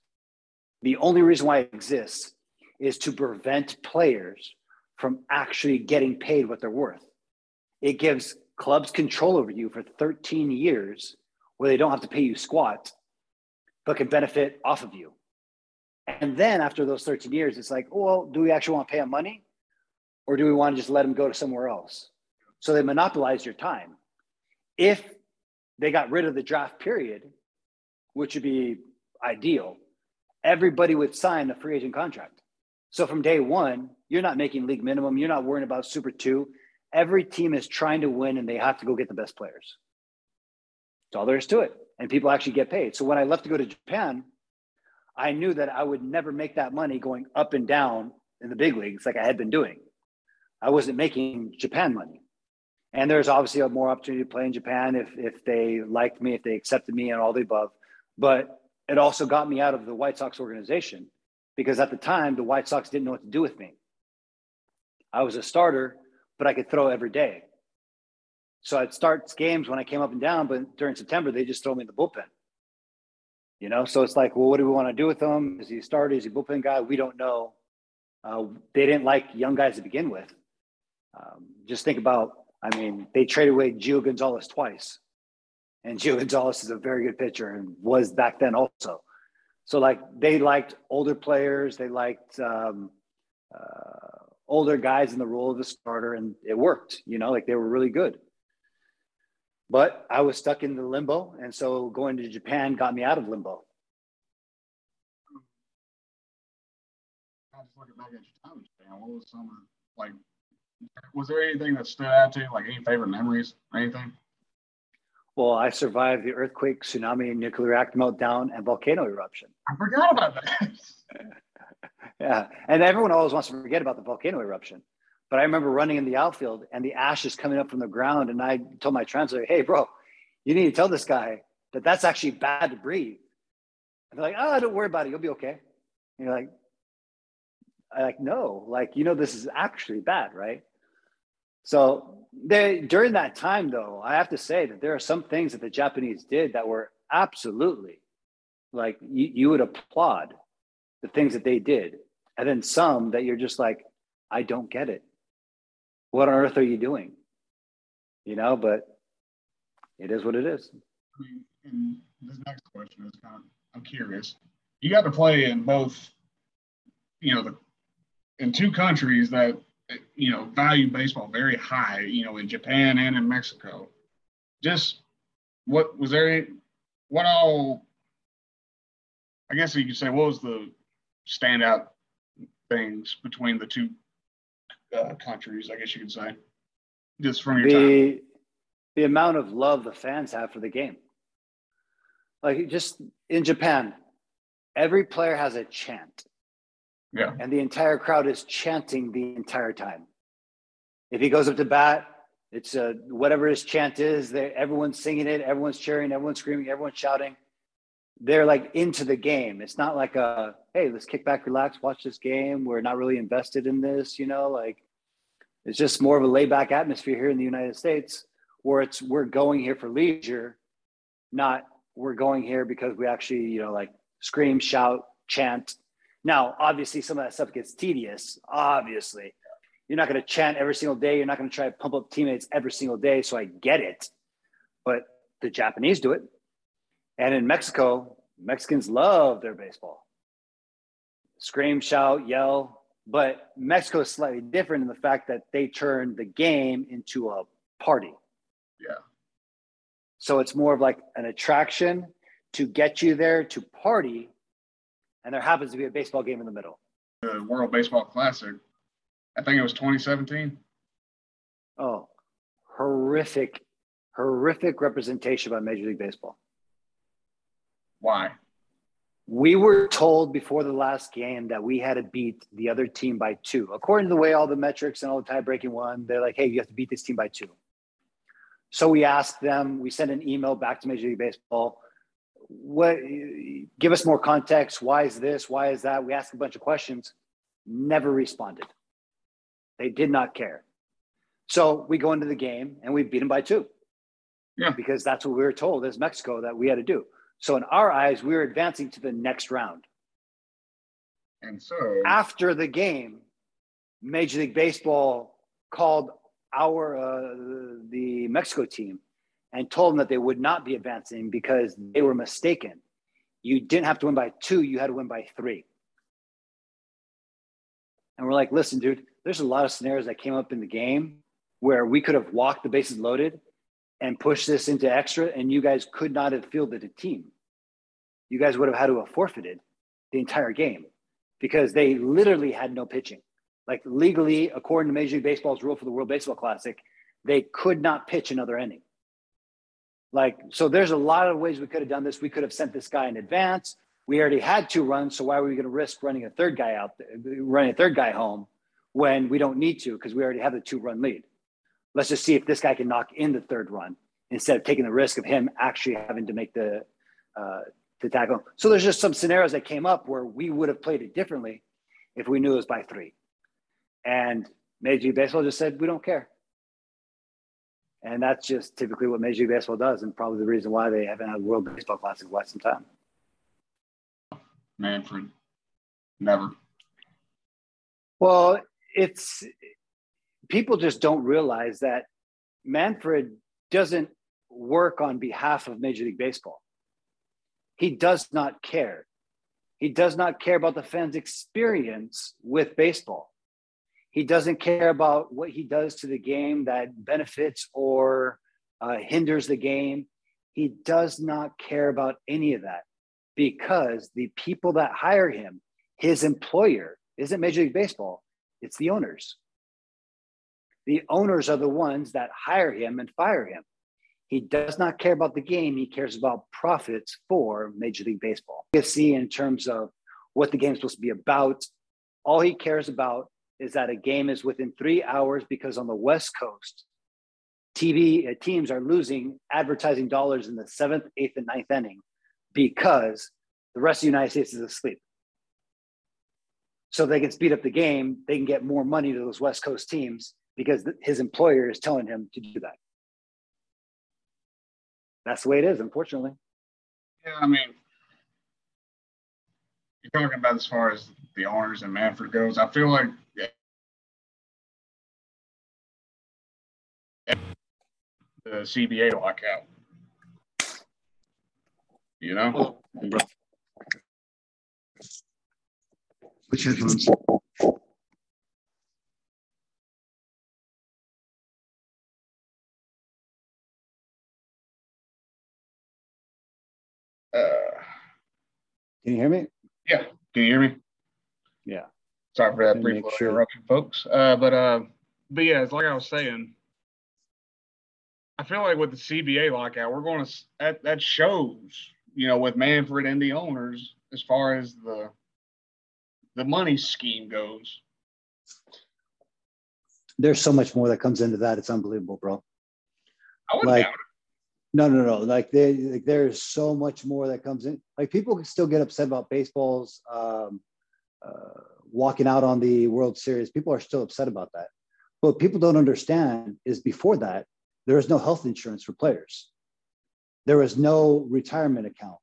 the only reason why it exists is to prevent players from actually getting paid what they're worth. It gives clubs control over you for 13 years where they don't have to pay you squat, but can benefit off of you. And then after those 13 years, it's like, oh, well, do we actually want to pay him money? Or do we want to just let him go to somewhere else? So they monopolize your time. If they got rid of the draft period, which would be ideal, everybody would sign a free agent contract. So from day one, you're not making league minimum. You're not worrying about Super 2. Every team is trying to win, and they have to go get the best players. That's all there is to it. And people actually get paid. So when I left to go to Japan, I knew that I would never make that money going up and down in the big leagues like I had been doing. I wasn't making Japan money. And there's obviously a more opportunity to play in Japan if they liked me, if they accepted me, and all the above. But it also got me out of the White Sox organization because at the time, the White Sox didn't know what to do with me. I was a starter, but I could throw every day. So I'd start games when I came up and down, but during September, they just throw me in the bullpen. You know, so it's like, well, what do we want to do with him? Is he a starter? Is he a bullpen guy? We don't know. They didn't like young guys to begin with. Just think about, I mean, they traded away Gio Gonzalez twice. And Gio Gonzalez is a very good pitcher and was back then also. So, like, they liked older players. They liked older guys in the role of the starter. And it worked, you know, like they were really good. But I was stuck in the limbo, and so going to Japan got me out of limbo. Just looking back at your time in Japan, what was some of, like, was there anything that stood out to you, like any favorite memories or anything? Well, I survived the earthquake, tsunami, nuclear reactor meltdown, and volcano eruption. I forgot about that. Yeah, and everyone always wants to forget about the volcano eruption. But I remember running in the outfield and the ashes coming up from the ground. And I told my translator, hey, bro, you need to tell this guy that that's actually bad to breathe. And they're like, oh, don't worry about it. You'll be okay. And you're like, no, like, you know, this is actually bad, right? So during that time, though, I have to say that there are some things that the Japanese did that were absolutely like you would applaud the things that they did. And then some that you're just like, I don't get it. What on earth are you doing? You know, but it is what it is. I mean, and this next question is kind of, I'm curious. You got to play in both, you know, in two countries that, you know, value baseball very high, you know, in Japan and in Mexico. Just what was there, what all, I guess you could say, what was the standout things between the two countries, I guess you could say, just from your time? The amount of love the fans have for the game. Like, just in Japan, every player has a chant. Yeah. And the entire crowd is chanting the entire time. If he goes up to bat, it's whatever his chant is, everyone's singing it, everyone's cheering, everyone's screaming, everyone's shouting. They're like into the game. It's not like a, hey, let's kick back, relax, watch this game. We're not really invested in this, you know, like it's just more of a laid back atmosphere here in the United States where it's, we're going here for leisure, not we're going here because we actually, you know, like scream, shout, chant. Now, obviously some of that stuff gets tedious. Obviously you're not going to chant every single day. You're not going to try to pump up teammates every single day. So I get it, but the Japanese do it. And in Mexico, Mexicans love their baseball. scream, shout, yell. But Mexico is slightly different in the fact that they turn the game into a party. Yeah. So it's more of like an attraction to get you there to party. And there happens to be a baseball game in the middle. The World Baseball Classic, I think it was 2017. Oh, horrific representation by Major League Baseball. Why? We were told before the last game that we had to beat the other team by 2. According to the way all the metrics and all the tie-breaking one, they're like, hey, you have to beat this team by 2. So we asked them, we sent an email back to Major League Baseball. What? Give us more context. Why is this? Why is that? We asked a bunch of questions. Never responded. They did not care. So we go into the game and we beat them by 2. Yeah. Because that's what we were told as Mexico that we had to do. So in our eyes, we were advancing to the next round. And so after the game, Major League Baseball called our the Mexico team and told them that they would not be advancing because they were mistaken. You didn't have to win by 2. You had to win by 3. And we're like, listen, dude, there's a lot of scenarios that came up in the game where we could have walked the bases loaded and push this into extra, and you guys could not have fielded a team. You guys would have had to have forfeited the entire game because they literally had no pitching. Like legally, according to Major League Baseball's rule for the World Baseball Classic, they could not pitch another inning. Like, so there's a lot of ways we could have done this. We could have sent this guy in advance. We already had 2 runs, so why were we going to risk running a third guy out, running a third guy home when we don't need to because we already have the 2-run lead? Let's just see if this guy can knock in the 3rd run instead of taking the risk of him actually having to make the tag home. So there's just some scenarios that came up where we would have played it differently if we knew it was by 3. And Major League Baseball just said, we don't care. And that's just typically what Major League Baseball does and probably the reason why they haven't had a World Baseball Classic in quite some time. Manfred, never. Well, it's... people just don't realize that Manfred doesn't work on behalf of Major League Baseball. He does not care. He does not care about the fans' experience with baseball. He doesn't care about what he does to the game that benefits or hinders the game. He does not care about any of that because the people that hire him, his employer, isn't Major League Baseball. It's the owners. The owners are the ones that hire him and fire him. He does not care about the game. He cares about profits for Major League Baseball. You can see in terms of what the game's supposed to be about. All he cares about is that a game is within 3 hours because on the West Coast, TV teams are losing advertising dollars in the 7th, 8th, and 9th inning because the rest of the United States is asleep. So they can speed up the game. They can get more money to those West Coast teams because his employer is telling him to do that. That's the way it is, unfortunately. Yeah, I mean, you're talking about as far as the owners and Manfred goes, I feel like the CBA lockout, you know? Which is... Can you hear me? Yeah. Can you hear me? Yeah. Sorry for that brief interruption, folks. But yeah, it's like I was saying, I feel like with the CBA lockout, we're going to that shows, you know, with Manfred and the owners as far as the money scheme goes. There's so much more that comes into that. It's unbelievable, bro. I wouldn't doubt it. No. Like there's so much more that comes in. Like people can still get upset about baseball's walking out on the World Series. People are still upset about that. But what people don't understand is before that, there was no health insurance for players. There was no retirement account.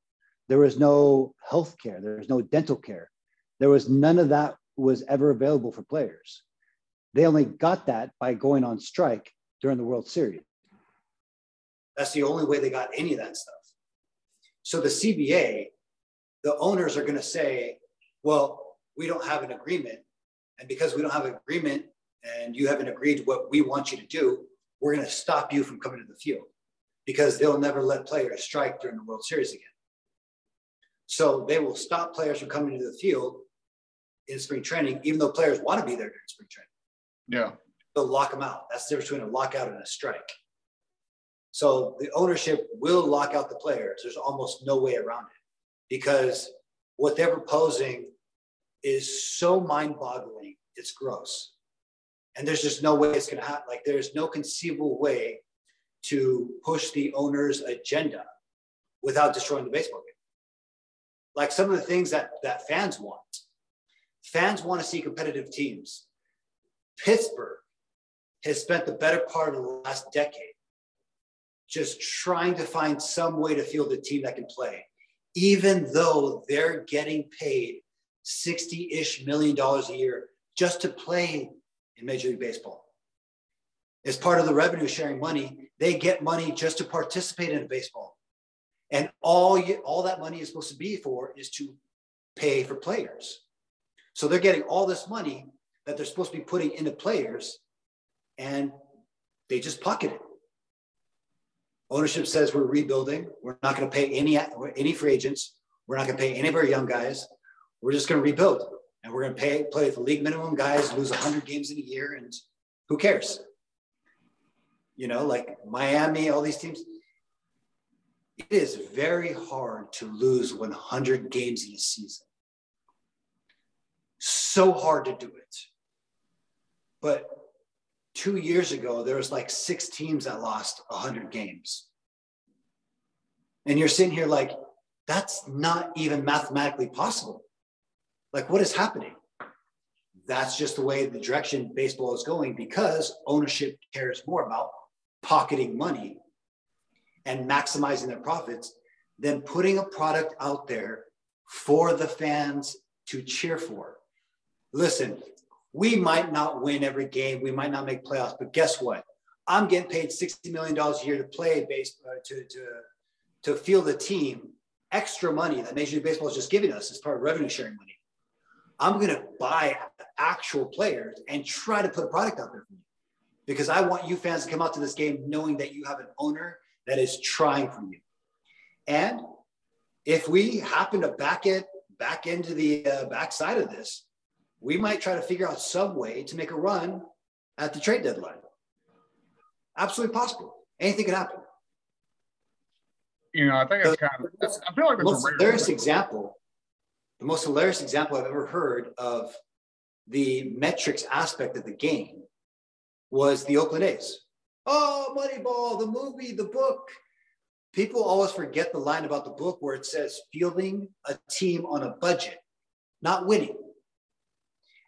There was no health care. There was no dental care. There was none of that was ever available for players. They only got that by going on strike during the World Series. That's the only way they got any of that stuff. So the CBA, the owners are going to say, well, we don't have an agreement. And because we don't have an agreement and you haven't agreed to what we want you to do, we're going to stop you from coming to the field, because they'll never let players strike during the World Series again. So they will stop players from coming to the field in spring training, even though players want to be there during spring training. Yeah. They'll lock them out. That's the difference between a lockout and a strike. So the ownership will lock out the players. There's almost no way around it, because what they're proposing is so mind-boggling, it's gross. And there's just no way it's going to happen. Like, there's no conceivable way to push the owner's agenda without destroying the baseball game. Like, some of the things that fans want. Fans want to see competitive teams. Pittsburgh has spent the better part of the last decade just trying to find some way to field a team that can play, even though they're getting paid $60-ish million a year just to play in Major League Baseball. As part of the revenue sharing money, they get money just to participate in baseball. And all that money is supposed to be for is to pay for players. So they're getting all this money that they're supposed to be putting into players, and they just pocket it. Ownership says, we're rebuilding. We're not going to pay any free agents. We're not going to pay any of our young guys. We're just going to rebuild. And we're going to play with the league minimum guys, lose 100 games in a year, and who cares? You know, like Miami, all these teams. It is very hard to lose 100 games in a season. So hard to do it. But 2 years ago, there was like 6 teams that lost 100 games. And you're sitting here like, that's not even mathematically possible. Like, what is happening? That's just the way, the direction baseball is going, because ownership cares more about pocketing money and maximizing their profits than putting a product out there for the fans to cheer for. Listen, we might not win every game. We might not make playoffs, but guess what? I'm getting paid $60 million a year to play baseball, to field a team, extra money that Major League Baseball is just giving us as part of revenue sharing money. I'm going to buy actual players and try to put a product out there for you, because I want you fans to come out to this game knowing that you have an owner that is trying for you. And if we happen to back into the backside of this, we might try to figure out some way to make a run at the trade deadline. Absolutely possible. Anything could happen. You know, I think it's kind of, I feel like it's a rare example. The most hilarious example I've ever heard of the metrics aspect of the game was the Oakland A's. Oh, Moneyball, the movie, the book. People always forget the line about the book where it says fielding a team on a budget, not winning.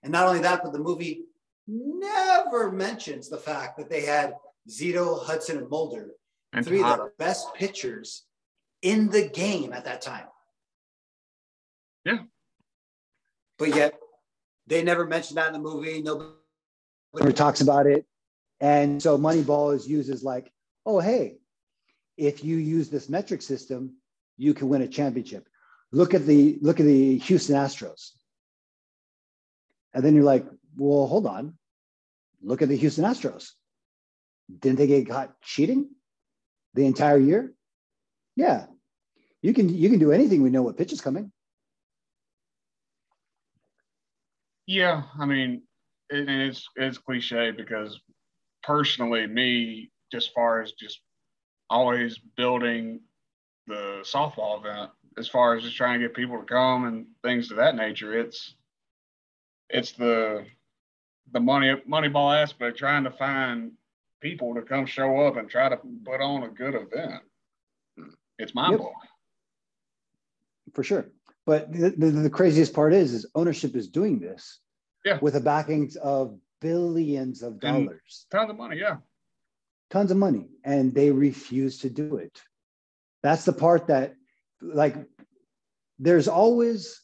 And not only that, but the movie never mentions the fact that they had Zito, Hudson, and Mulder, and three of the best pitchers in the game at that time. Yeah. But yet they never mentioned that in the movie. Nobody ever talks about it. And so Moneyball is used as like, oh, hey, if you use this metric system, you can win a championship. Look at the Houston Astros. And then you're like, well, hold on. Look at the Houston Astros. Didn't they get caught cheating the entire year? Yeah. You can do anything. We know what pitch is coming. Yeah, I mean, it's cliche, because personally, me, just far as just always building the softball event, as far as just trying to get people to come and things of that nature, it's the Moneyball aspect, trying to find people to come show up and try to put on a good event. It's mind-blowing. Yep. For sure. But the craziest part is ownership is doing this with the backings of billions of dollars. And tons of money, yeah. Tons of money. And they refuse to do it. That's the part that, like, there's always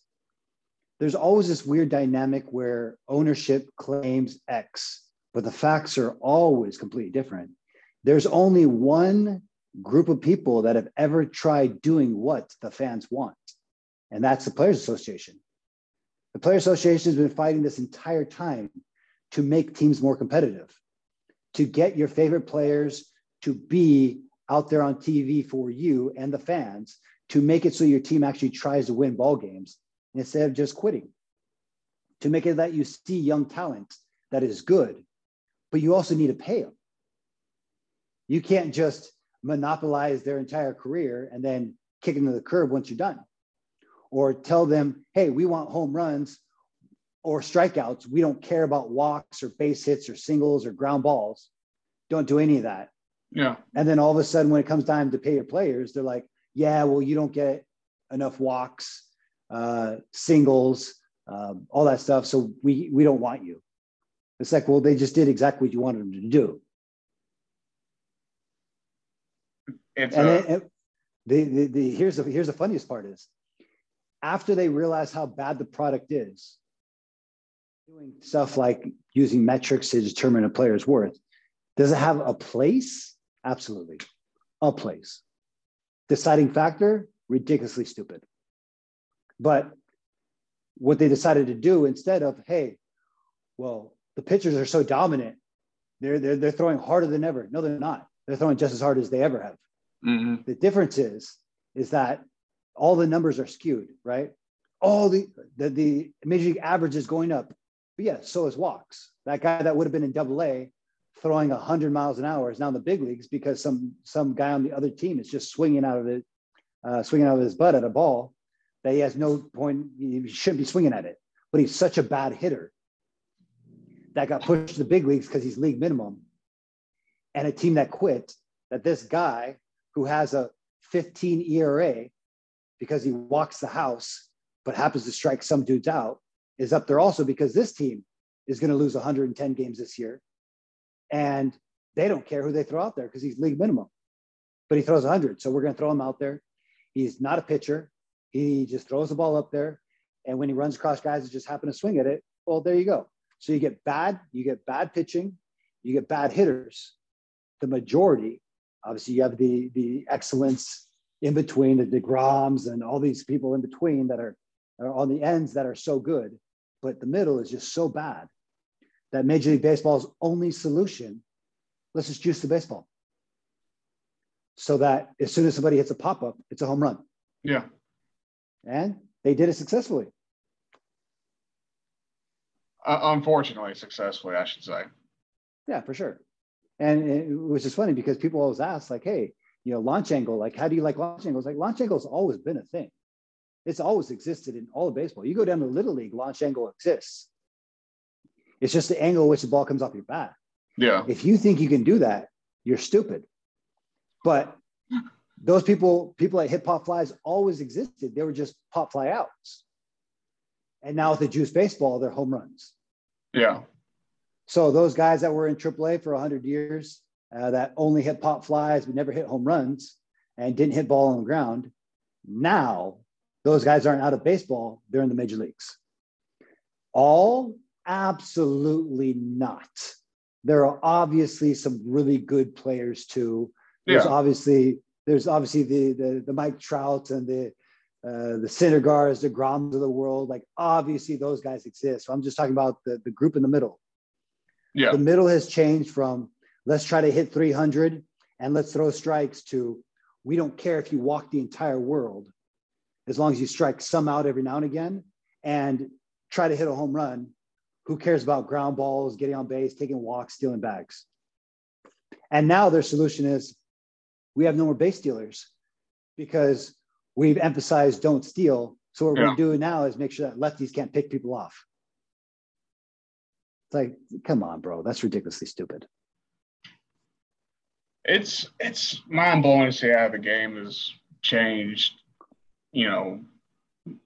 this weird dynamic where ownership claims X, but the facts are always completely different. There's only one group of people that have ever tried doing what the fans want. And that's the Players Association. The Player Association has been fighting this entire time to make teams more competitive, to get your favorite players to be out there on TV for you and the fans, to make it so your team actually tries to win ball games instead of just quitting, to make it that you see young talent that is good, but you also need to pay them. You can't just monopolize their entire career and then kick them to the curb once you're done, or tell them, hey, we want home runs or strikeouts. We don't care about walks or base hits or singles or ground balls. Don't do any of that. Yeah. And then all of a sudden, when it comes time to pay your players, they're like, yeah, well, you don't get enough walks, singles, all that stuff. So we don't want you. It's like, well, they just did exactly what you wanted them to do. Here's the funniest part is, after they realize how bad the product is, doing stuff like using metrics to determine a player's worth, does it have a place? Absolutely. A place. Deciding factor, ridiculously stupid. But what they decided to do instead of, hey, well, the pitchers are so dominant, they're throwing harder than ever. No, they're not. They're throwing just as hard as they ever have. Mm-hmm. The difference is that all the numbers are skewed, right? All the major league average is going up. But yeah, so is walks. That guy that would have been in AA throwing 100 miles an hour is now in the big leagues because some guy on the other team is just swinging out of his butt at a ball that he has no point. He shouldn't be swinging at it, but he's such a bad hitter that got pushed to the big leagues because he's league minimum. And a team that quit, that this guy who has a 15 ERA because he walks the house but happens to strike some dudes out is up there also because this team is going to lose 110 games this year. And they don't care who they throw out there because he's league minimum, but he throws 100. So we're going to throw him out there. He's not a pitcher. He just throws the ball up there. And when he runs across guys that just happen to swing at it, well, there you go. So you get bad pitching, you get bad hitters. The majority, obviously you have the excellence in between, the DeGroms and all these people in between that are on the ends that are so good, but the middle is just so bad that Major League Baseball's only solution, let's just juice the baseball so that as soon as somebody hits a pop-up, it's a home run. Yeah. And they did it successfully. Unfortunately, successfully, I should say. Yeah, for sure. And it was just funny because people always ask, like, hey, you know, launch angle, like, how do you like launch angles? Like, launch angle's always been a thing. It's always existed in all of baseball. You go down to Little League, launch angle exists. It's just the angle at which the ball comes off your bat. Yeah. If you think you can do that, you're stupid. But those people that hit pop flies always existed. They were just pop fly outs. And now with the juice baseball, they're home runs. Yeah. So those guys that were in AAA for 100 years that only hit pop flies but never hit home runs and didn't hit ball on the ground, now those guys aren't out of baseball. They're in the major leagues. All? Absolutely not. There are obviously some really good players too. There's obviously the Mike Trout and the Syndergaards, the Groms of the world. Like, obviously those guys exist. So I'm just talking about the group in the middle. Yeah. The middle has changed from let's try to hit 300 and let's throw strikes to we don't care if you walk the entire world as long as you strike some out every now and again and try to hit a home run. Who cares about ground balls, getting on base, taking walks, stealing bags? And now their solution is we have no more base stealers because we've emphasized don't steal. So what we're going to do now is make sure that lefties can't pick people off. It's like, come on, bro. That's ridiculously stupid. It's mind-blowing to see how the game has changed, you know,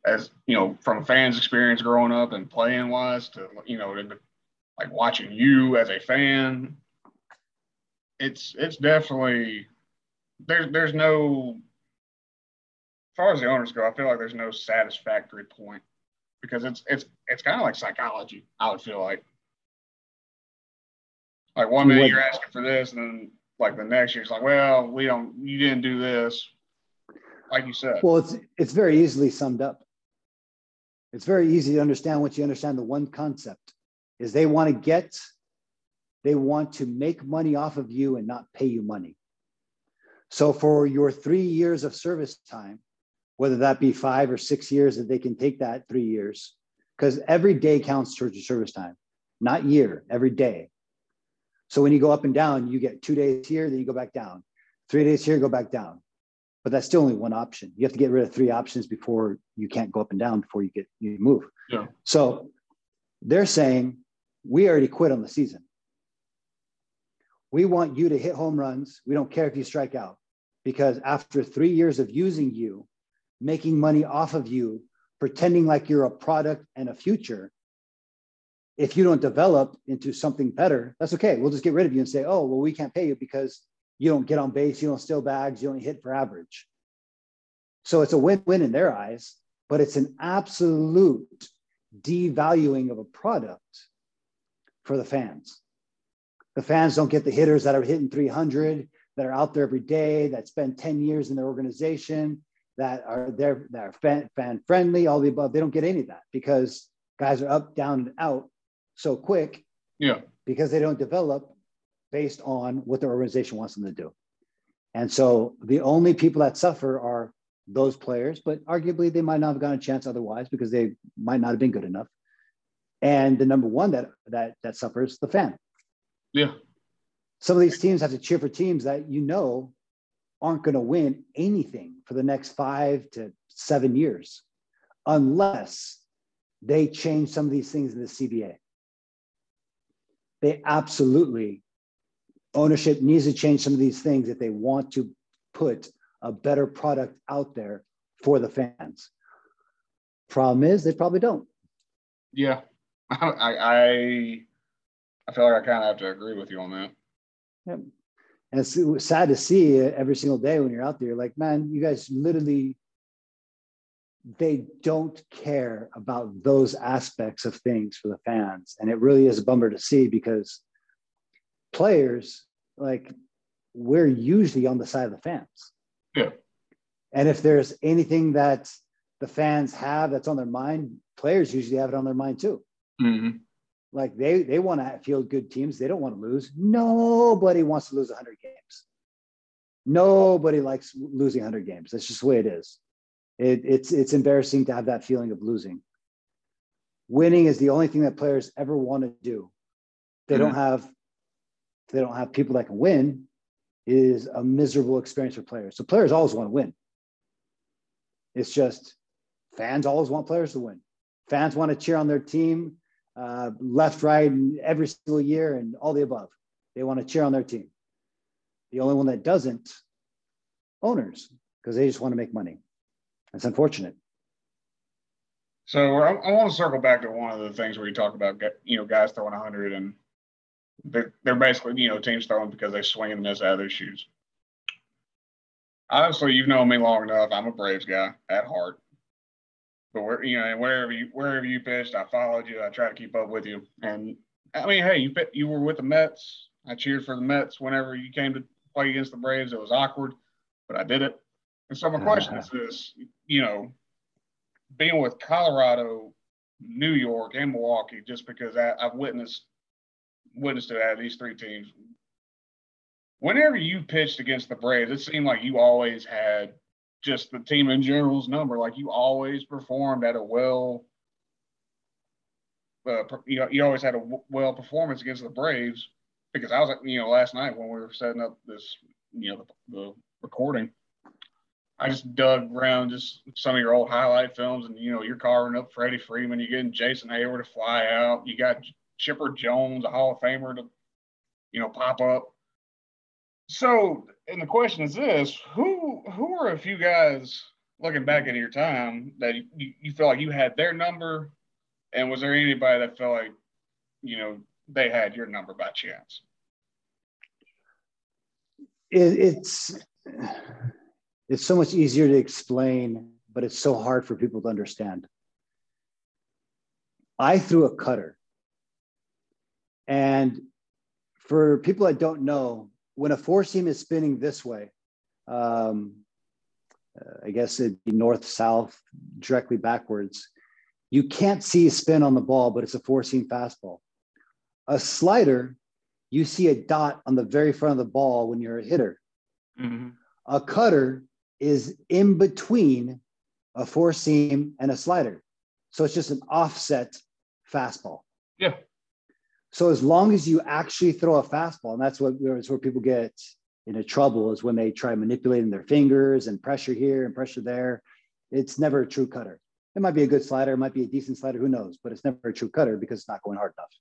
as you know, from a fan's experience growing up and playing wise to, you know, to, like, watching you as a fan, it's definitely, there's no, as far as the owners go, I feel like there's no satisfactory point because it's kind of like psychology. I would feel like one minute you're asking for this and then like the next year it's like, well, you didn't do this. Like you said. Well, it's very easily summed up. It's very easy to understand once you understand the one concept is they want to make money off of you and not pay you money. So for your 3 years of service time, whether that be 5 or 6 years, that they can take that 3 years, because every day counts towards your service time, not year, every day. So when you go up and down, you get 2 days here, then you go back down. 3 days here, go back down. But that's still only one option. You have to get rid of three options before you can't go up and down before you move. Yeah. So they're saying, we already quit on the season. We want you to hit home runs. We don't care if you strike out, because after 3 years of using you, making money off of you, pretending like you're a product and a future, if you don't develop into something better, that's okay. We'll just get rid of you and say, oh, well, we can't pay you because you don't get on base, you don't steal bags, you don't hit for average. So it's a win-win in their eyes, but it's an absolute devaluing of a product for the fans. The fans don't get the hitters that are hitting 300, that are out there every day, that spend 10 years in their organization, that are there, that are fan-friendly, all the above. They don't get any of that because guys are up, down, and out so quick. Yeah, because they don't develop based on what their organization wants them to do. And so the only people that suffer are those players, but arguably they might not have gotten a chance otherwise because they might not have been good enough. And the number one that suffers, the fan. Yeah. Some of these teams have to cheer for teams that aren't going to win anything for the next 5 to 7 years unless they change some of these things in the CBA. They absolutely, ownership needs to change some of these things if they want to put a better product out there for the fans. Problem is, they probably don't. Yeah. I feel like I kind of have to agree with you on that. Yeah. And it's sad to see every single day when you're out there, like, man, you guys literally, they don't care about those aspects of things for the fans. And it really is a bummer to see because players, like, we're usually on the side of the fans. Yeah. And if there's anything that the fans have that's on their mind, players usually have it on their mind too. Mm-hmm. Like they want to field good teams. They don't want to lose. Nobody wants to lose 100 games. Nobody likes losing 100 games. That's just the way it is. It's embarrassing to have that feeling of losing. Winning is the only thing that players ever want to do. They don't have people that can win. It is a miserable experience for players. So players always want to win. It's just fans always want players to win. Fans want to cheer on their team left, right, and every single year and all the above. They want to cheer on their team. The only one that doesn't, owners, because they just want to make money. It's unfortunate. So I want to circle back to one of the things where you talk about, guys throwing 100 and they're basically, teams throwing because they swing and miss out of their shoes. Obviously, you've known me long enough. I'm a Braves guy at heart. But wherever you pitched, I followed you. I tried to keep up with you. And I mean, hey, you were with the Mets. I cheered for the Mets whenever you came to play against the Braves. It was awkward, but I did it. And so my question is this: being with Colorado, New York, and Milwaukee, just because I've witnessed it out of these three teams. Whenever you pitched against the Braves, it seemed like you always had just the team in general's number. Like you always performed at a you always had a well performance against the Braves. Because I was like, last night when we were setting up this, the recording, I just dug around just some of your old highlight films, and you're carving up Freddie Freeman, you're getting Jason Hayward to fly out, you got Chipper Jones, a Hall of Famer, to pop up. So, and the question is this: who are a few guys looking back at your time that you feel like you had their number, and was there anybody that felt like they had your number by chance? It's so much easier to explain, but it's so hard for people to understand. I threw a cutter. And for people that don't know, when a four seam is spinning this way, I guess it'd be north, south, directly backwards, You can't see spin on the ball, but it's a four-seam fastball. A slider, you see a dot on the very front of the ball when you're a hitter. Mm-hmm. A cutter is in between a four-seam and a slider. So it's just an offset fastball. Yeah. So as long as you actually throw a fastball, and that's where people get into trouble, is when they try manipulating their fingers and pressure here and pressure there. It's never a true cutter. It might be a good slider. It might be a decent slider. Who knows? But it's never a true cutter because it's not going hard enough.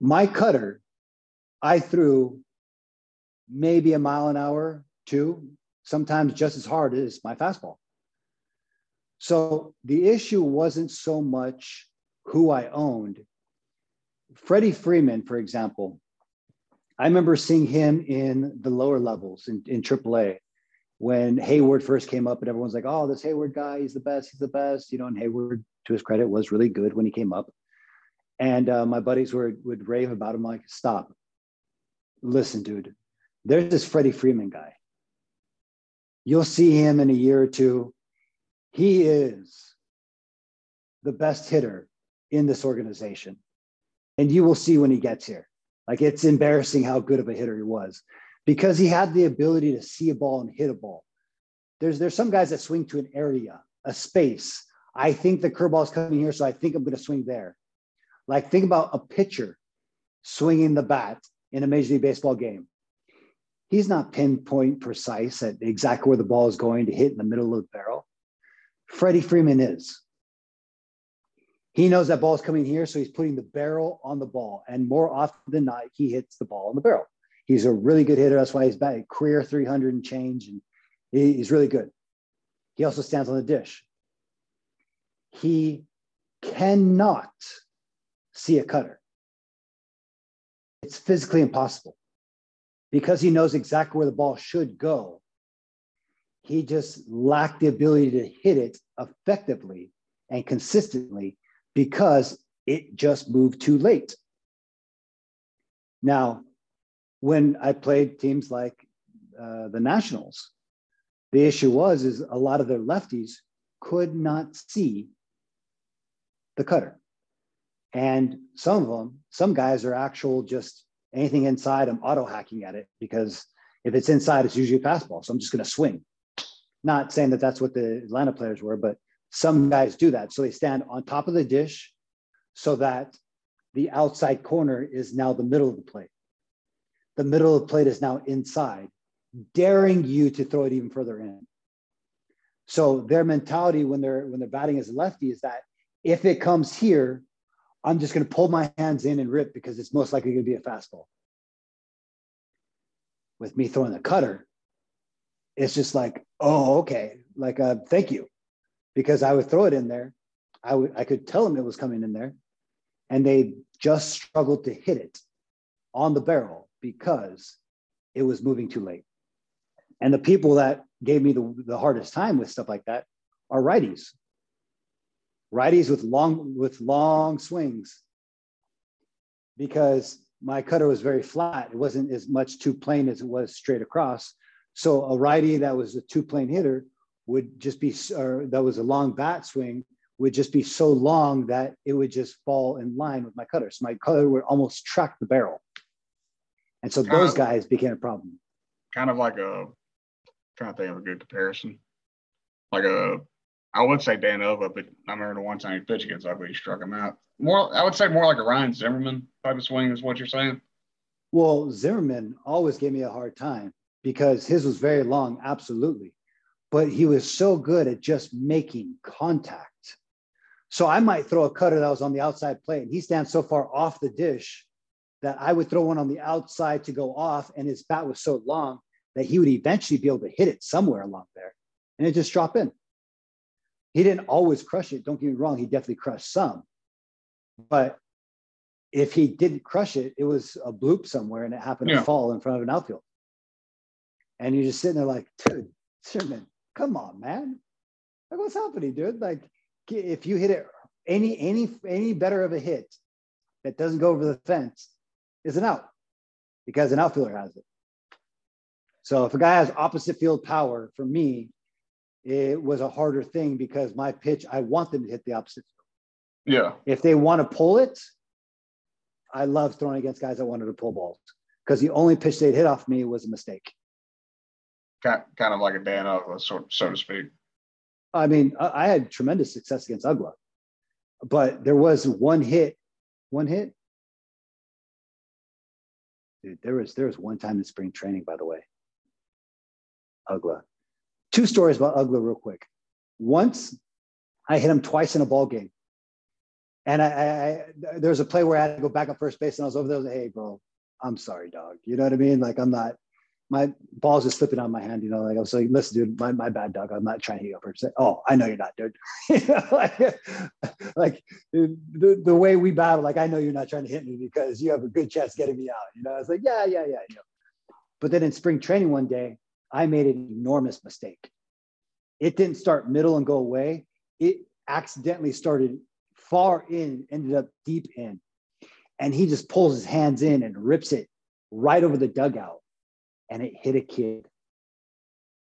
My cutter, I threw maybe a mile an hour, two, sometimes just as hard as my fastball. So the issue wasn't so much who I owned. Freddie Freeman, for example, I remember seeing him in the lower levels in AAA when Hayward first came up and everyone's like, oh, this Hayward guy, he's the best. You know, and Hayward, to his credit, was really good when he came up. And my buddies would rave about him, like, stop. Listen, dude, there's this Freddie Freeman guy. You'll see him in a year or two. He is the best hitter in this organization. And you will see when he gets here. Like, it's embarrassing how good of a hitter he was because he had the ability to see a ball and hit a ball. There's some guys that swing to an area, a space. I think the curveball is coming here, so I think I'm going to swing there. Like, think about a pitcher swinging the bat in a Major League Baseball game. He's not pinpoint precise at exactly where the ball is going to hit in the middle of the barrel. Freddie Freeman is. He knows that ball's coming here, so he's putting the barrel on the ball. And more often than not, he hits the ball on the barrel. He's a really good hitter. That's why he's batting career 300 and change, and he's really good. He also stands on the dish. He cannot see a cutter. It's physically impossible because he knows exactly where the ball should go. He just lacked the ability to hit it effectively and consistently because it just moved too late. Now, when I played teams like the Nationals, the issue is a lot of their lefties could not see the cutter. And some of them, some guys are actual just anything inside, I'm auto hacking at it because if it's inside, it's usually a fastball. So I'm just going to swing. Not saying that that's what the Atlanta players were, but some guys do that. So they stand on top of the dish so that the outside corner is now the middle of the plate. The middle of the plate is now inside, daring you to throw it even further in. So their mentality when they're batting as a lefty is that if it comes here, I'm just going to pull my hands in and rip because it's most likely going to be a fastball. With me throwing the cutter, it's just like, oh, okay. Like, thank you. Because I would throw it in there. I could tell them it was coming in there. And they just struggled to hit it on the barrel because it was moving too late. And the people that gave me the hardest time with stuff like that are righties. Righties with long swings, because my cutter was very flat. It wasn't as much two plane as it was straight across. So a righty that was a two plane hitter would just be, or that was a long bat swing would just be so long that it would just fall in line with my cutter. So my cutter would almost track the barrel, and so those guys became a problem. Kind of like trying to think of a good comparison, like a. I would say Dan Elva, but I remember the one time he pitched against Elva, he struck him out. I would say more like a Ryan Zimmerman type of swing is what you're saying. Well, Zimmerman always gave me a hard time because his was very long, absolutely. But he was so good at just making contact. So I might throw a cutter that was on the outside plate, and he stands so far off the dish that I would throw one on the outside to go off, and his bat was so long that he would eventually be able to hit it somewhere along there, and it just dropped in. He didn't always crush it. Don't get me wrong. He definitely crushed some. But if he didn't crush it, it was a bloop somewhere and it happened to fall in front of an outfield. And you're just sitting there like, dude, Sherman, come on, man. Like, what's happening, dude? Like, if you hit it any better of a hit that doesn't go over the fence is an out because an outfielder has it. So if a guy has opposite field power, for me, it was a harder thing because my pitch, I want them to hit the opposite. Yeah. If they want to pull it, I love throwing against guys that wanted to pull balls because the only pitch they'd hit off me was a mistake. Kind of like a Dan Ugla, so to speak. I mean, I had tremendous success against Ugla, but there was one hit. Dude, there was one time in spring training, by the way, Ugla. Two stories about Ugla real quick. Once I hit him twice in a ball game. And I there was a play where I had to go back up first base and I was over there. I was like, hey, bro, I'm sorry, dog. You know what I mean? Like, I'm not, my balls are slipping on my hand, you know, like I was like, listen, dude, my bad, dog. I'm not trying to hit you up. Oh, I know you're not, dude. You know, like the way we battle, like, I know you're not trying to hit me because you have a good chance getting me out. You know, I was like, yeah. You know. But then in spring training one day, I made an enormous mistake. It didn't start middle and go away. It accidentally started far in, ended up deep in. And he just pulls his hands in and rips it right over the dugout. And it hit a kid.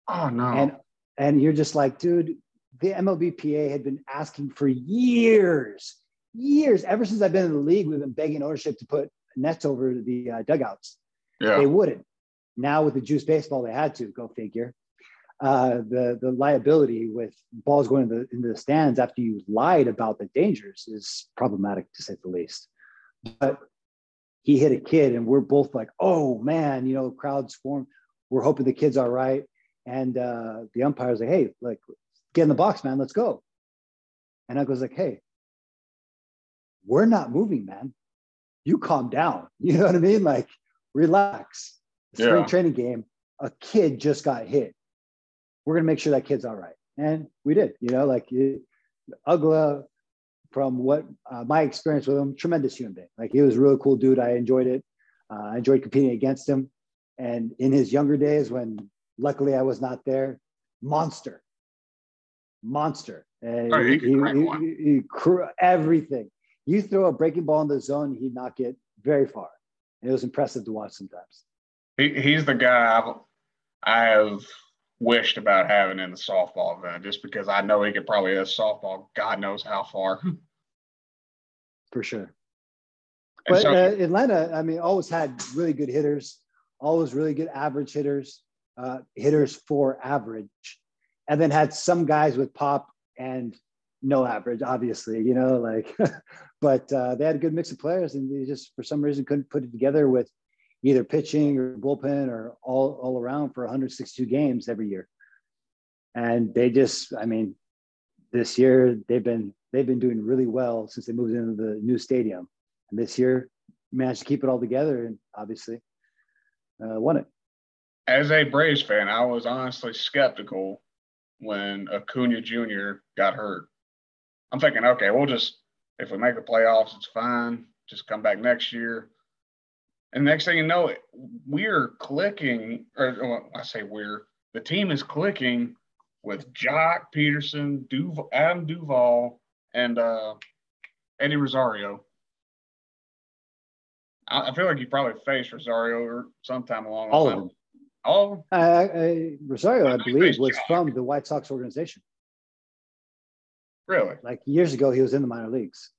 Oh, no. And you're just like, dude, the MLBPA had been asking for years. Ever since I've been in the league, we've been begging ownership to put nets over the dugouts. Yeah. They wouldn't. Now with the juice baseball, they had to, go figure. The liability with balls going into the stands after you lied about the dangers is problematic, to say the least. But he hit a kid, and we're both like, oh, man, you know, crowds form. We're hoping the kid's all right. And the umpire's like, hey, like, get in the box, man. Let's go. And Uncle's like, hey, we're not moving, man. You calm down. You know what I mean? Like, relax. Spring training game, a kid just got hit. We're going to make sure that kid's all right. And we did, you know, like Ugla, from what my experience with him, tremendous human being. Like, he was a really cool dude. I enjoyed it. I enjoyed competing against him. And in his younger days, when luckily I was not there, monster. And oh, he everything. You throw a breaking ball in the zone, he'd knock it very far. And it was impressive to watch sometimes. He's the guy I have wished about having in the softball event, just because I know he could probably hit softball God knows how far. For sure. And but Atlanta, I mean, always had really good hitters, always really good average hitters, hitters for average, and then had some guys with pop and no average, obviously, you know, like, but they had a good mix of players, and they just, for some reason, couldn't put it together with either pitching or bullpen or all around for 162 games every year. And they just, I mean, this year they've been doing really well since they moved into the new stadium. And this year managed to keep it all together and obviously won it. As a Braves fan, I was honestly skeptical when Acuna Jr. got hurt. I'm thinking, okay, we'll just, if we make the playoffs, it's fine. Just come back next year. And next thing you know, we're clicking, or well, I say the team is clicking with Jock Peterson, Adam Duvall, and Eddie Rosario. I feel like you probably faced Rosario or sometime along the line. All of them. Rosario, I believe, was from the White Sox organization. Really? Like, years ago, he was in the minor leagues.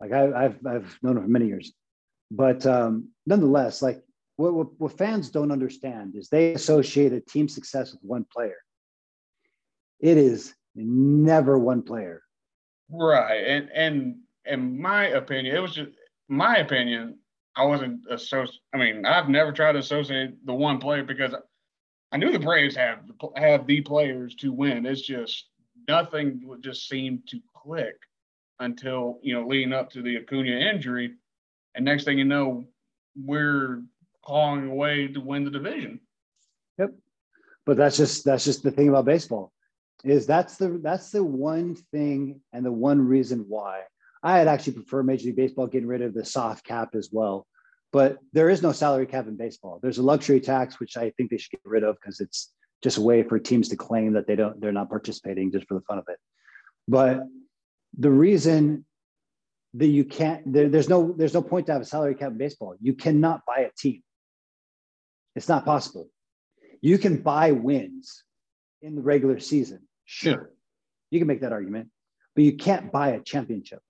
Like, I've known him for many years. But nonetheless, like what fans don't understand is they associate a team success with one player. It is never one player. Right. And in my opinion, it was just my opinion. I've never tried to associate the one player because I knew the Braves have the players to win. It's just nothing would just seem to click until, you know, leading up to the Acuna injury. And next thing you know, we're clawing away to win the division. Yep. But that's just the thing about baseball, is that's the one thing and the one reason why I'd actually prefer Major League Baseball getting rid of the soft cap as well. But there is no salary cap in baseball. There's a luxury tax, which I think they should get rid of because it's just a way for teams to claim that they're not participating just for the fun of it. But the reason that you can't, there's no point to have a salary cap in baseball. You cannot buy a team. It's not possible. You can buy wins. in the regular season. Sure. You can make that argument, but you can't buy a championship.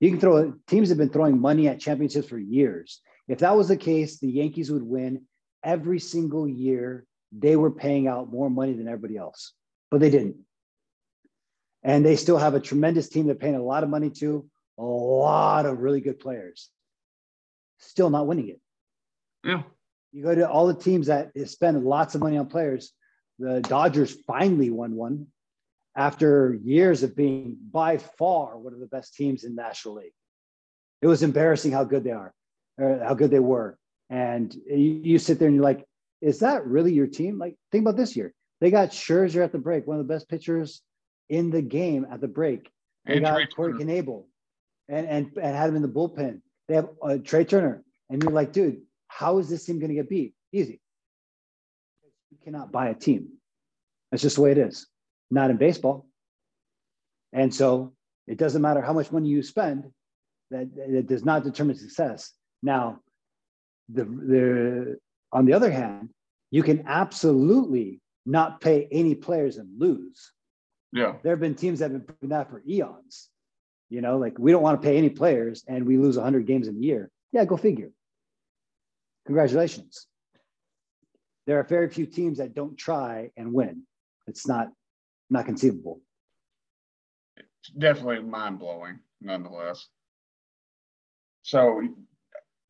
You can throw, teams have been throwing money at championships for years. If that was the case, the Yankees would win every single year. They were paying out more money than everybody else, but they didn't. And they still have a tremendous team they're paying a lot of money to, a lot of really good players. Still not winning it. Yeah. You go to all the teams that spend lots of money on players. The Dodgers finally won one after years of being by far one of the best teams in the National League. It was embarrassing how good they are, or how good they were. And you sit there and you're like, is that really your team? Like, think about this year. They got Scherzer at the break, one of the best pitchers in the game at the break. They and got Corey Knebel and had him in the bullpen. They have Trey Turner. And you're like, dude, how is this team going to get beat? Easy. You cannot buy a team. That's just the way it is. Not in baseball. And so it doesn't matter how much money you spend. That does not determine success. Now, on the other hand, you can absolutely not pay any players and lose. Yeah. There have been teams that have been doing that for eons. You know, like, we don't want to pay any players and we lose 100 games in a year. Yeah, go figure. Congratulations. There are very few teams that don't try and win. It's not conceivable. It's definitely mind-blowing, nonetheless. So,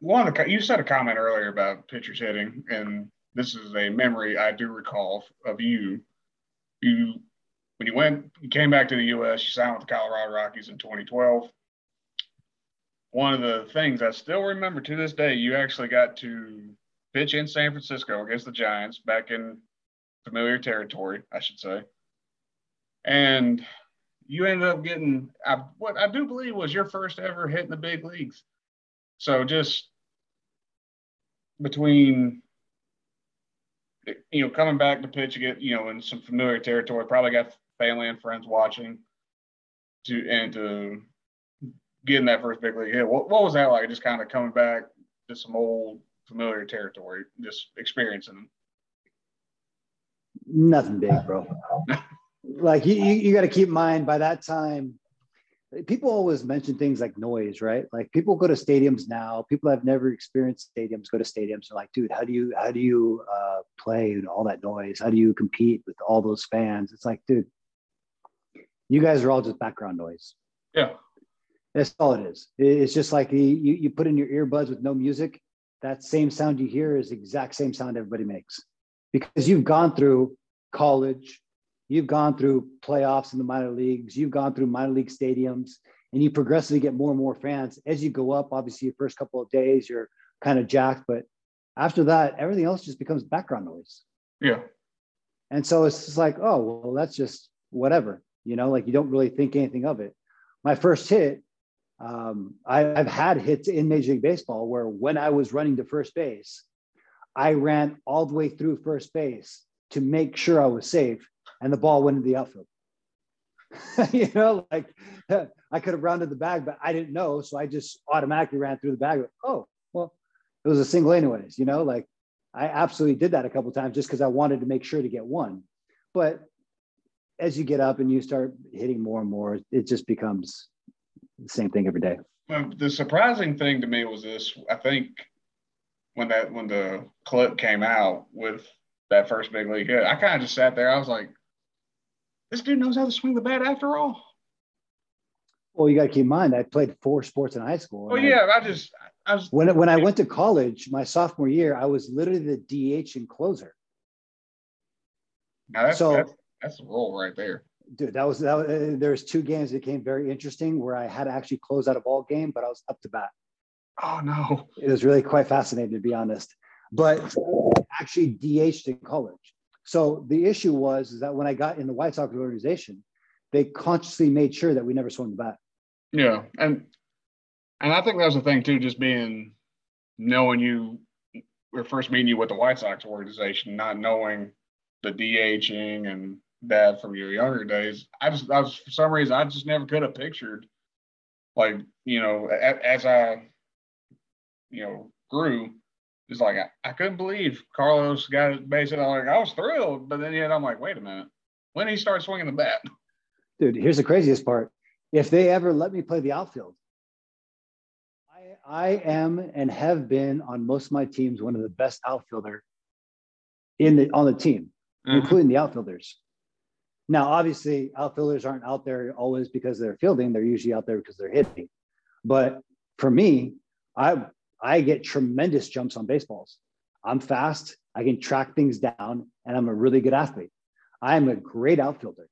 you said a comment earlier about pitchers hitting, and this is a memory I do recall of you. When you came back to the U.S., you signed with the Colorado Rockies in 2012. One of the things I still remember to this day, you actually got to pitch in San Francisco against the Giants, back in familiar territory, I should say. And you ended up getting what I do believe was your first ever hit in the big leagues. So just between – coming back to pitch again, in some familiar territory, probably got family and friends watching, to getting that first big league hit. What was that like? Just kind of coming back to some old familiar territory, just experiencing them. Nothing big, bro. Like you got to keep in mind, by that time, people always mention things like noise, right? Like, people go to stadiums now. People have never experienced stadiums go to stadiums. They're like, dude, how do you play and all that noise? How do you compete with all those fans? It's like, dude, you guys are all just background noise. Yeah, that's all it is. It's just like you put in your earbuds with no music. That same sound you hear is the exact same sound everybody makes, because you've gone through college. You've gone through playoffs in the minor leagues. You've gone through minor league stadiums, and you progressively get more and more fans as you go up. Obviously, your first couple of days, you're kind of jacked, but after that, everything else just becomes background noise. Yeah. And so it's just like, oh, well, that's just whatever, like, you don't really think anything of it. My first hit, I've had hits in Major League Baseball where, when I was running to first base, I ran all the way through first base to make sure I was safe, and the ball went into the outfield. I could have rounded the bag, but I didn't know. So I just automatically ran through the bag. Oh, well, it was a single anyways. I absolutely did that a couple of times just because I wanted to make sure to get one. But as you get up and you start hitting more and more, it just becomes the same thing every day. Well, the surprising thing to me was this. I think when the clip came out with that first big league hit, I kind of just sat there. I was like, this dude knows how to swing the bat after all. Well, you got to keep in mind, I played 4 sports in high school. Oh, yeah. When I went to college, my sophomore year, I was literally the DH and closer. Now that's the role right there. Dude, that was there's 2 games that became very interesting where I had to actually close out a ball game, but I was up to bat. Oh, no. It was really quite fascinating, to be honest. But actually DH'd in college. So the issue was that when I got in the White Sox organization, they consciously made sure that we never swung the bat. Yeah, and I think that was the thing too, just knowing you, or first meeting you with the White Sox organization, not knowing the DHing and that from your younger days. I was for some reason, I just never could have pictured, like, as I, grew. It's like, I couldn't believe Carlos got his base hit. I was thrilled, but then I'm like, wait a minute. When did he start swinging the bat? Dude, here's the craziest part. If they ever let me play the outfield, I am and have been on most of my teams one of the best outfielder on the team, including the outfielders. Now, obviously, outfielders aren't out there always because they're fielding. They're usually out there because they're hitting. But for me, I get tremendous jumps on baseballs. I'm fast. I can track things down, and I'm a really good athlete. I'm a great outfielder.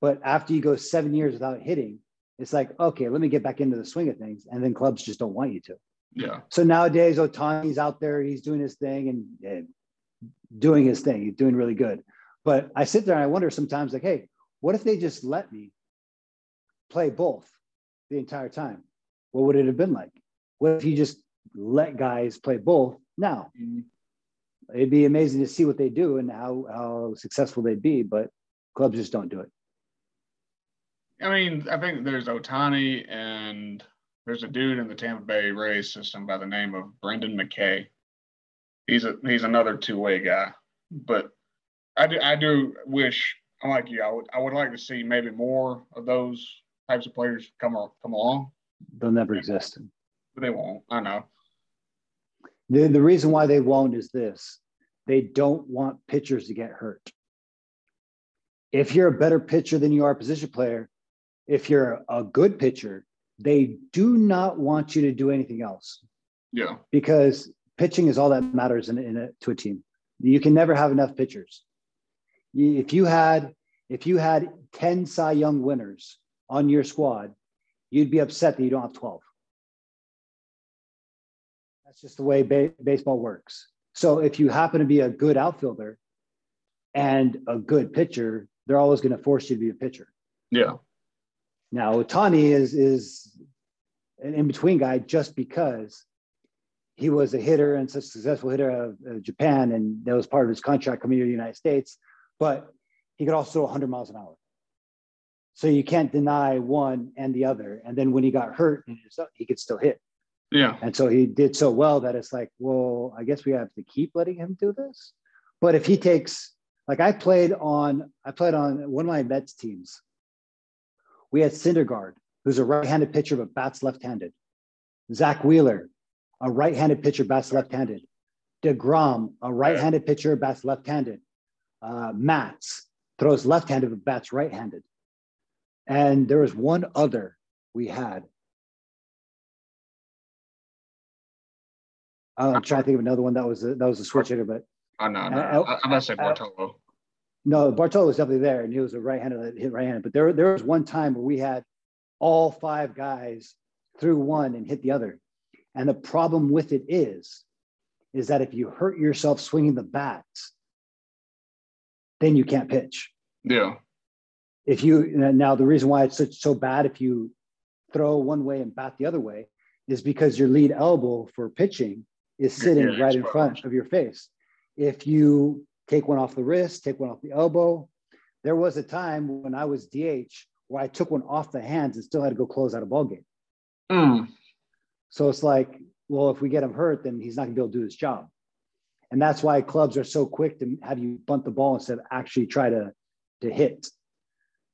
But after you go 7 years without hitting, it's like, okay, let me get back into the swing of things. And then clubs just don't want you to. Yeah. So nowadays, Otani's out there. He's doing his thing and doing his thing. He's doing really good. But I sit there and I wonder sometimes, like, hey, what if they just let me play both the entire time? What would it have been like? What if you just let guys play both now? It'd be amazing to see what they do and how successful they'd be, but clubs just don't do it. I mean, I think there's Otani and there's a dude in the Tampa Bay Rays system by the name of Brendan McKay. He's another two-way guy. But I do wish, I'm like you, I would like to see maybe more of those types of players come along. They'll never exist. But they won't, I know. The reason why they won't is this. They don't want pitchers to get hurt. If you're a better pitcher than you are a position player, if you're a good pitcher, they do not want you to do anything else. Yeah. Because pitching is all that matters to a team. You can never have enough pitchers. If you had 10 Cy Young winners on your squad, you'd be upset that you don't have 12. That's just the way baseball works. So if you happen to be a good outfielder and a good pitcher, they're always going to force you to be a pitcher. Yeah. Now, Ohtani is an in-between guy just because he was a hitter and such a successful hitter of Japan, and that was part of his contract coming to the United States. But he could also 100 miles an hour. So you can't deny one and the other. And then when he got hurt, he could still hit. Yeah. And so he did so well that it's like, well, I guess we have to keep letting him do this. But if he takes – like I played on one of my Mets teams. We had Syndergaard, who's a right-handed pitcher but bats left-handed. Zach Wheeler, a right-handed pitcher, bats left-handed. DeGrom, a right-handed pitcher, bats left-handed. Matz throws left-handed but bats right-handed. And there was one other we had. I'm trying to think of another one that was a switch hitter, but I'm gonna say Bartolo. No, Bartolo was definitely there, and he was a right-hander that hit right-handed. But there was one time where we had all five guys threw one and hit the other, and the problem with it is that if you hurt yourself swinging the bat, then you can't pitch. Yeah. If you now the reason why it's so bad if you throw one way and bat the other way is because your lead elbow for pitching is sitting right in front of your face. If you take one off the wrist, take one off the elbow. There was a time when I was DH where I took one off the hands and still had to go close out a ball game. So it's like, well, if we get him hurt, then he's not gonna be able to do his job. And that's why clubs are so quick to have you bunt the ball instead of actually try to hit.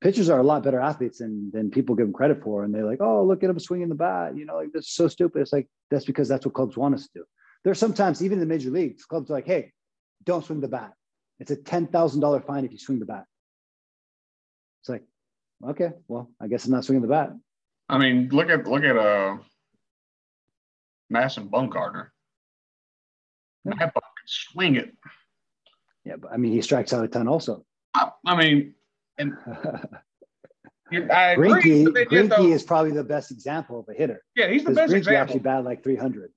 Pitchers are a lot better athletes than people give them credit for. And they're like, oh, look at him swinging the bat. You know, like, that's so stupid. It's like, that's because that's what clubs want us to do. There's sometimes, even in the major leagues, clubs are like, hey, don't swing the bat. It's a $10,000 fine if you swing the bat. It's like, okay, well, I guess I'm not swinging the bat. I mean, look at Madison Bumgarner. Yeah. That ball can swing it. Yeah, but I mean, he strikes out a ton also. I mean... And I agree. Greinke is probably the best example of a hitter. Yeah, he's the best Greinke example. Actually batted like 300.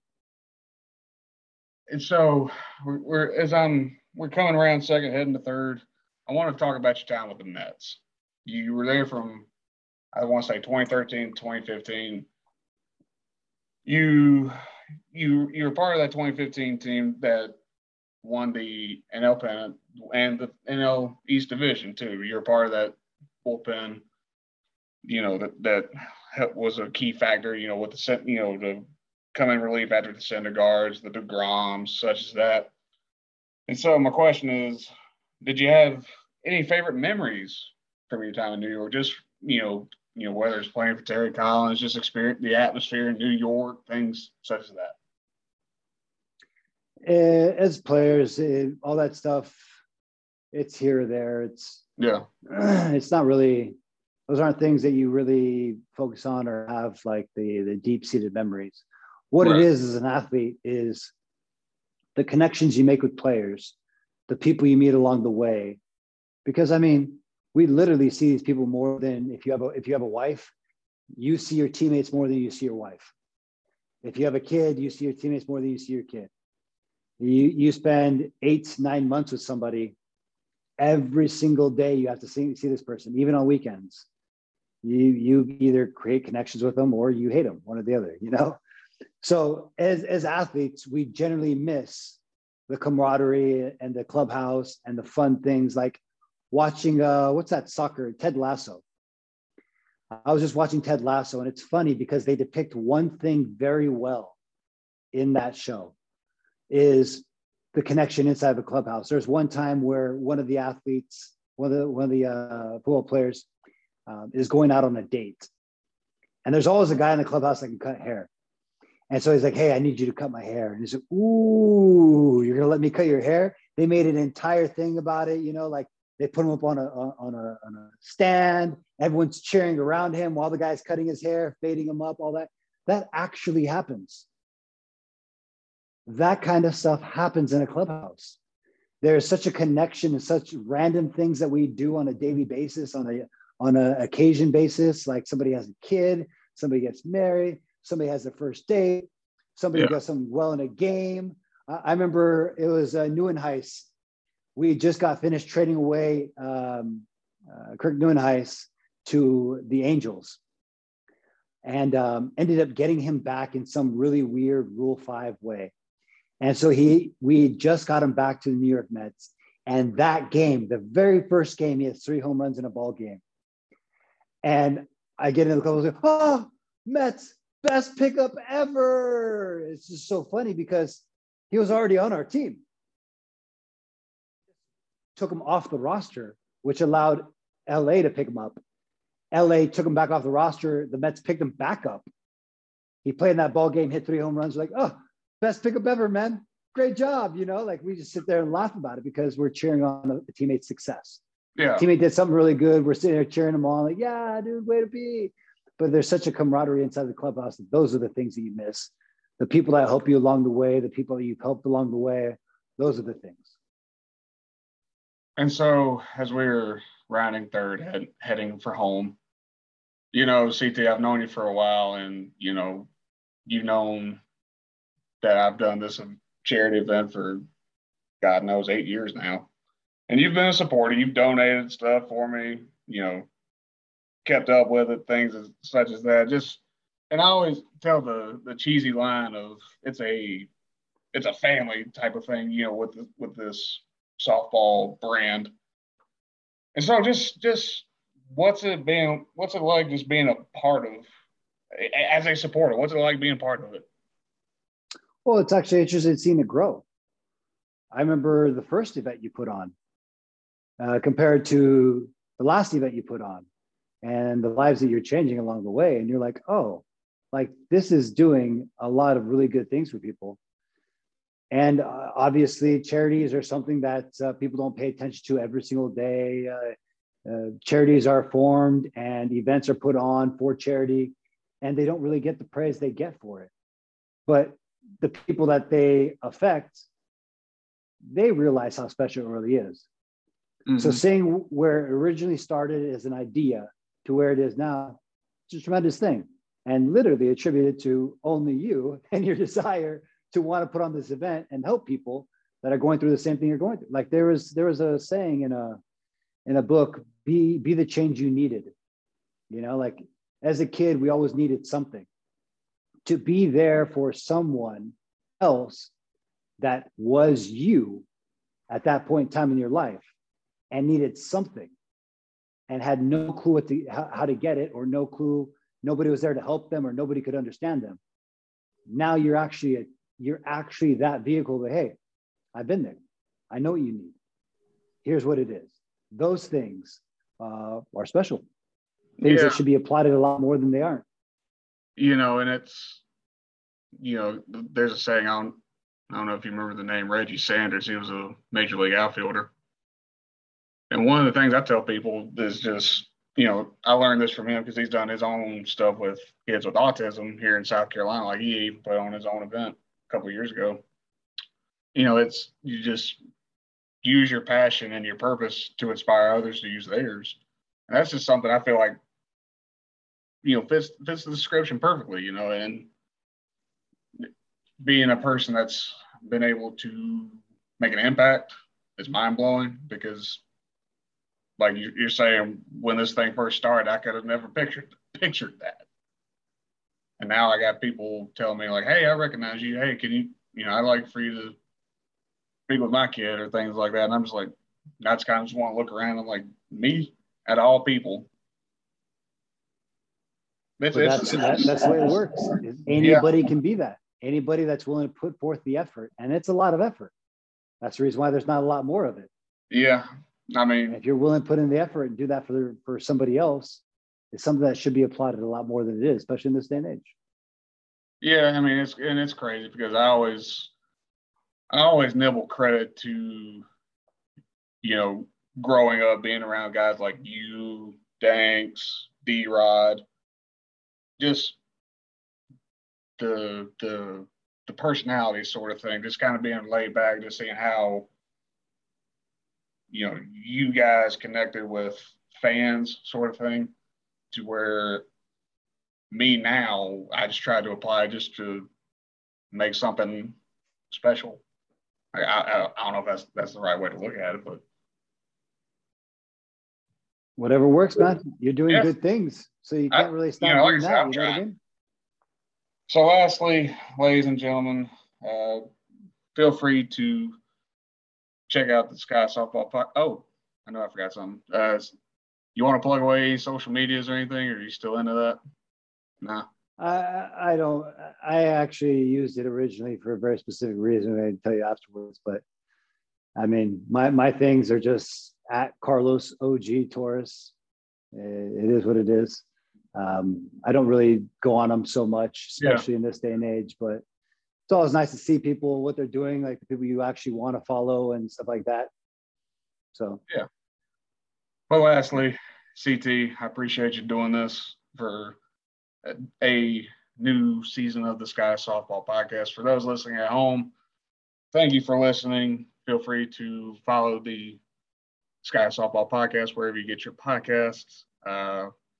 And so we're coming around second, heading to third. I want to talk about your time with the Mets. You were there from, I want to say, 2013 to 2015. You were part of that 2015 team that won the NL pennant and the NL East division too. You're part of that bullpen, you know, that was a key factor, you know, with the, you know, to come in relief after the Syndergaards, the DeGroms, such as that. And so my question is, did you have Any favorite memories from your time in New York? Just, you know, whether it's playing for Terry Collins, just experience the atmosphere in New York, things such as that. As players, all that stuff, it's here or there. It's not really, those aren't things that you really focus on or have like the deep-seated memories. What right. It is as an athlete is the connections you make with players, the people you meet along the way. Because I mean, we literally see these people more than if you have a wife, you see your teammates more than you see your wife. If you have a kid, you see your teammates more than you see your kid. You spend 8-9 months with somebody. Every single day you have to see this person, even on weekends. You either create connections with them or you hate them, one or the other, you know? So as athletes, we generally miss the camaraderie and the clubhouse and the fun things like watching, what's that soccer, Ted Lasso. I was just watching Ted Lasso, and it's funny because they depict one thing very well in that show is the connection inside of a clubhouse. There's one time where one of the athletes, one of the football players is going out on a date. And there's always a guy in the clubhouse that can cut hair. And so he's like, hey, I need you to cut my hair. And he's like, ooh, you're going to let me cut your hair? They made an entire thing about it. You know, like they put him up on a stand. Everyone's cheering around him while the guy's cutting his hair, fading him up, all that. That actually happens. That kind of stuff happens in a clubhouse. There is such a connection and such random things that we do on a daily basis, on a occasion basis, like somebody has a kid, somebody gets married, somebody has their first date, somebody does something well in a game. I remember it was Neuenhuis. We just got finished trading away Kirk Neuenhuis to the Angels. And ended up getting him back in some really weird Rule 5 way. And so we just got him back to the New York Mets. And that game, the very first game, he has 3 home runs in a ball game. And I get into the club and go, oh, Mets, best pickup ever. It's just so funny because he was already on our team. Took him off the roster, which allowed LA to pick him up. LA took him back off the roster. The Mets picked him back up. He played in that ball game, hit 3 home runs. We're like, oh, best pickup ever, man. Great job. You know, like we just sit there and laugh about it because we're cheering on the teammate's success. Yeah. The teammate did something really good. We're sitting there cheering them on, like, yeah, dude, way to be. But there's such a camaraderie inside the clubhouse that those are the things that you miss. The people that help you along the way, the people that you've helped along the way, those are the things. And so as we're rounding third, heading for home, you know, CT, I've known you for a while, and, you know, you've known that I've done this charity event for, God knows, 8 years now. And you've been a supporter. You've donated stuff for me, you know, kept up with it, things such as that. Just, and I always tell the cheesy line of it's a family type of thing, you know, with this softball brand. And so just what's it like just being a part of, as a supporter, what's it like being part of it? Well, it's actually interesting seeing it grow. I remember the first event you put on compared to the last event you put on and the lives that you're changing along the way. And you're like, oh, like this is doing a lot of really good things for people. And obviously charities are something that people don't pay attention to every single day. Charities are formed and events are put on for charity, and they don't really get the praise they get for it. But the people that they affect, they realize how special it really is. Mm-hmm. So seeing where it originally started as an idea to where it is now, it's a tremendous thing, and literally attributed to only you and your desire to want to put on this event and help people that are going through the same thing you're going through. Like there was a saying in a book, be the change you needed. You know, like as a kid, we always needed something to be there for someone else that was you at that point in time in your life and needed something and had no clue how to get it, or no clue, nobody was there to help them, or nobody could understand them. Now you're actually that vehicle that, hey, I've been there. I know what you need. Here's what it is. those things are special. Things that should be applied a lot more than they are. You know, and it's, you know, there's a saying, I don't know if you remember the name, Reggie Sanders. He was a major league outfielder. And one of the things I tell people is just, you know, I learned this from him because he's done his own stuff with kids with autism here in South Carolina. Like, he even played on his own event a couple of years ago. You know, it's, you just use your passion and your purpose to inspire others to use theirs. And that's just something I feel like, you know, fits the description perfectly, you know, and being a person that's been able to make an impact is mind-blowing because, like you're saying, when this thing first started, I could have never pictured that. And now I got people telling me, like, hey, I recognize you. Hey, can you, you know, I'd like for you to speak with my kid or things like that. And I'm just like, that's kind of just want to look around. I'm like, me? At all people. That's the way it works. Anybody can be that. Anybody that's willing to put forth the effort. And it's a lot of effort. That's the reason why there's not a lot more of it. Yeah. I mean, if you're willing to put in the effort and do that for somebody else, it's something that should be applauded a lot more than it is, especially in this day and age. Yeah. I mean, it's crazy because I always nibble credit to, you know, growing up, being around guys like you, Danks, D-Rod, just the personality sort of thing, just kind of being laid back, just seeing how, you know, you guys connected with fans sort of thing, to where me now, I just try to apply just to make something special. I don't know if that's the right way to look at it, but whatever works, man. You're doing good things, so you can't really stop doing that. You know what I mean? So lastly, ladies and gentlemen, feel free to check out the Sky Softball Podcast. Oh, I know I forgot something. You want to plug away social medias or anything, or are you still into that? No. I don't. I actually used it originally for a very specific reason. I can tell you afterwards, but I mean, my things are just at Carlos OG Torres. It is what it is. I don't really go on them so much, especially in this day and age, but it's always nice to see people, what they're doing, like the people you actually want to follow and stuff like that. So, yeah. Well, lastly, CT, I appreciate you doing this for a new season of the Sky Softball Podcast. For those listening at home, thank you for listening. Feel free to follow the Sky Softball Podcast wherever you get your podcasts.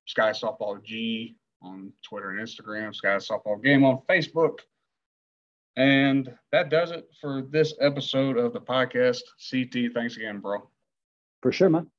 Sky Softball G on Twitter and Instagram. Sky Softball Game on Facebook. And that does it for this episode of the podcast. CT, thanks again, bro. For sure, man.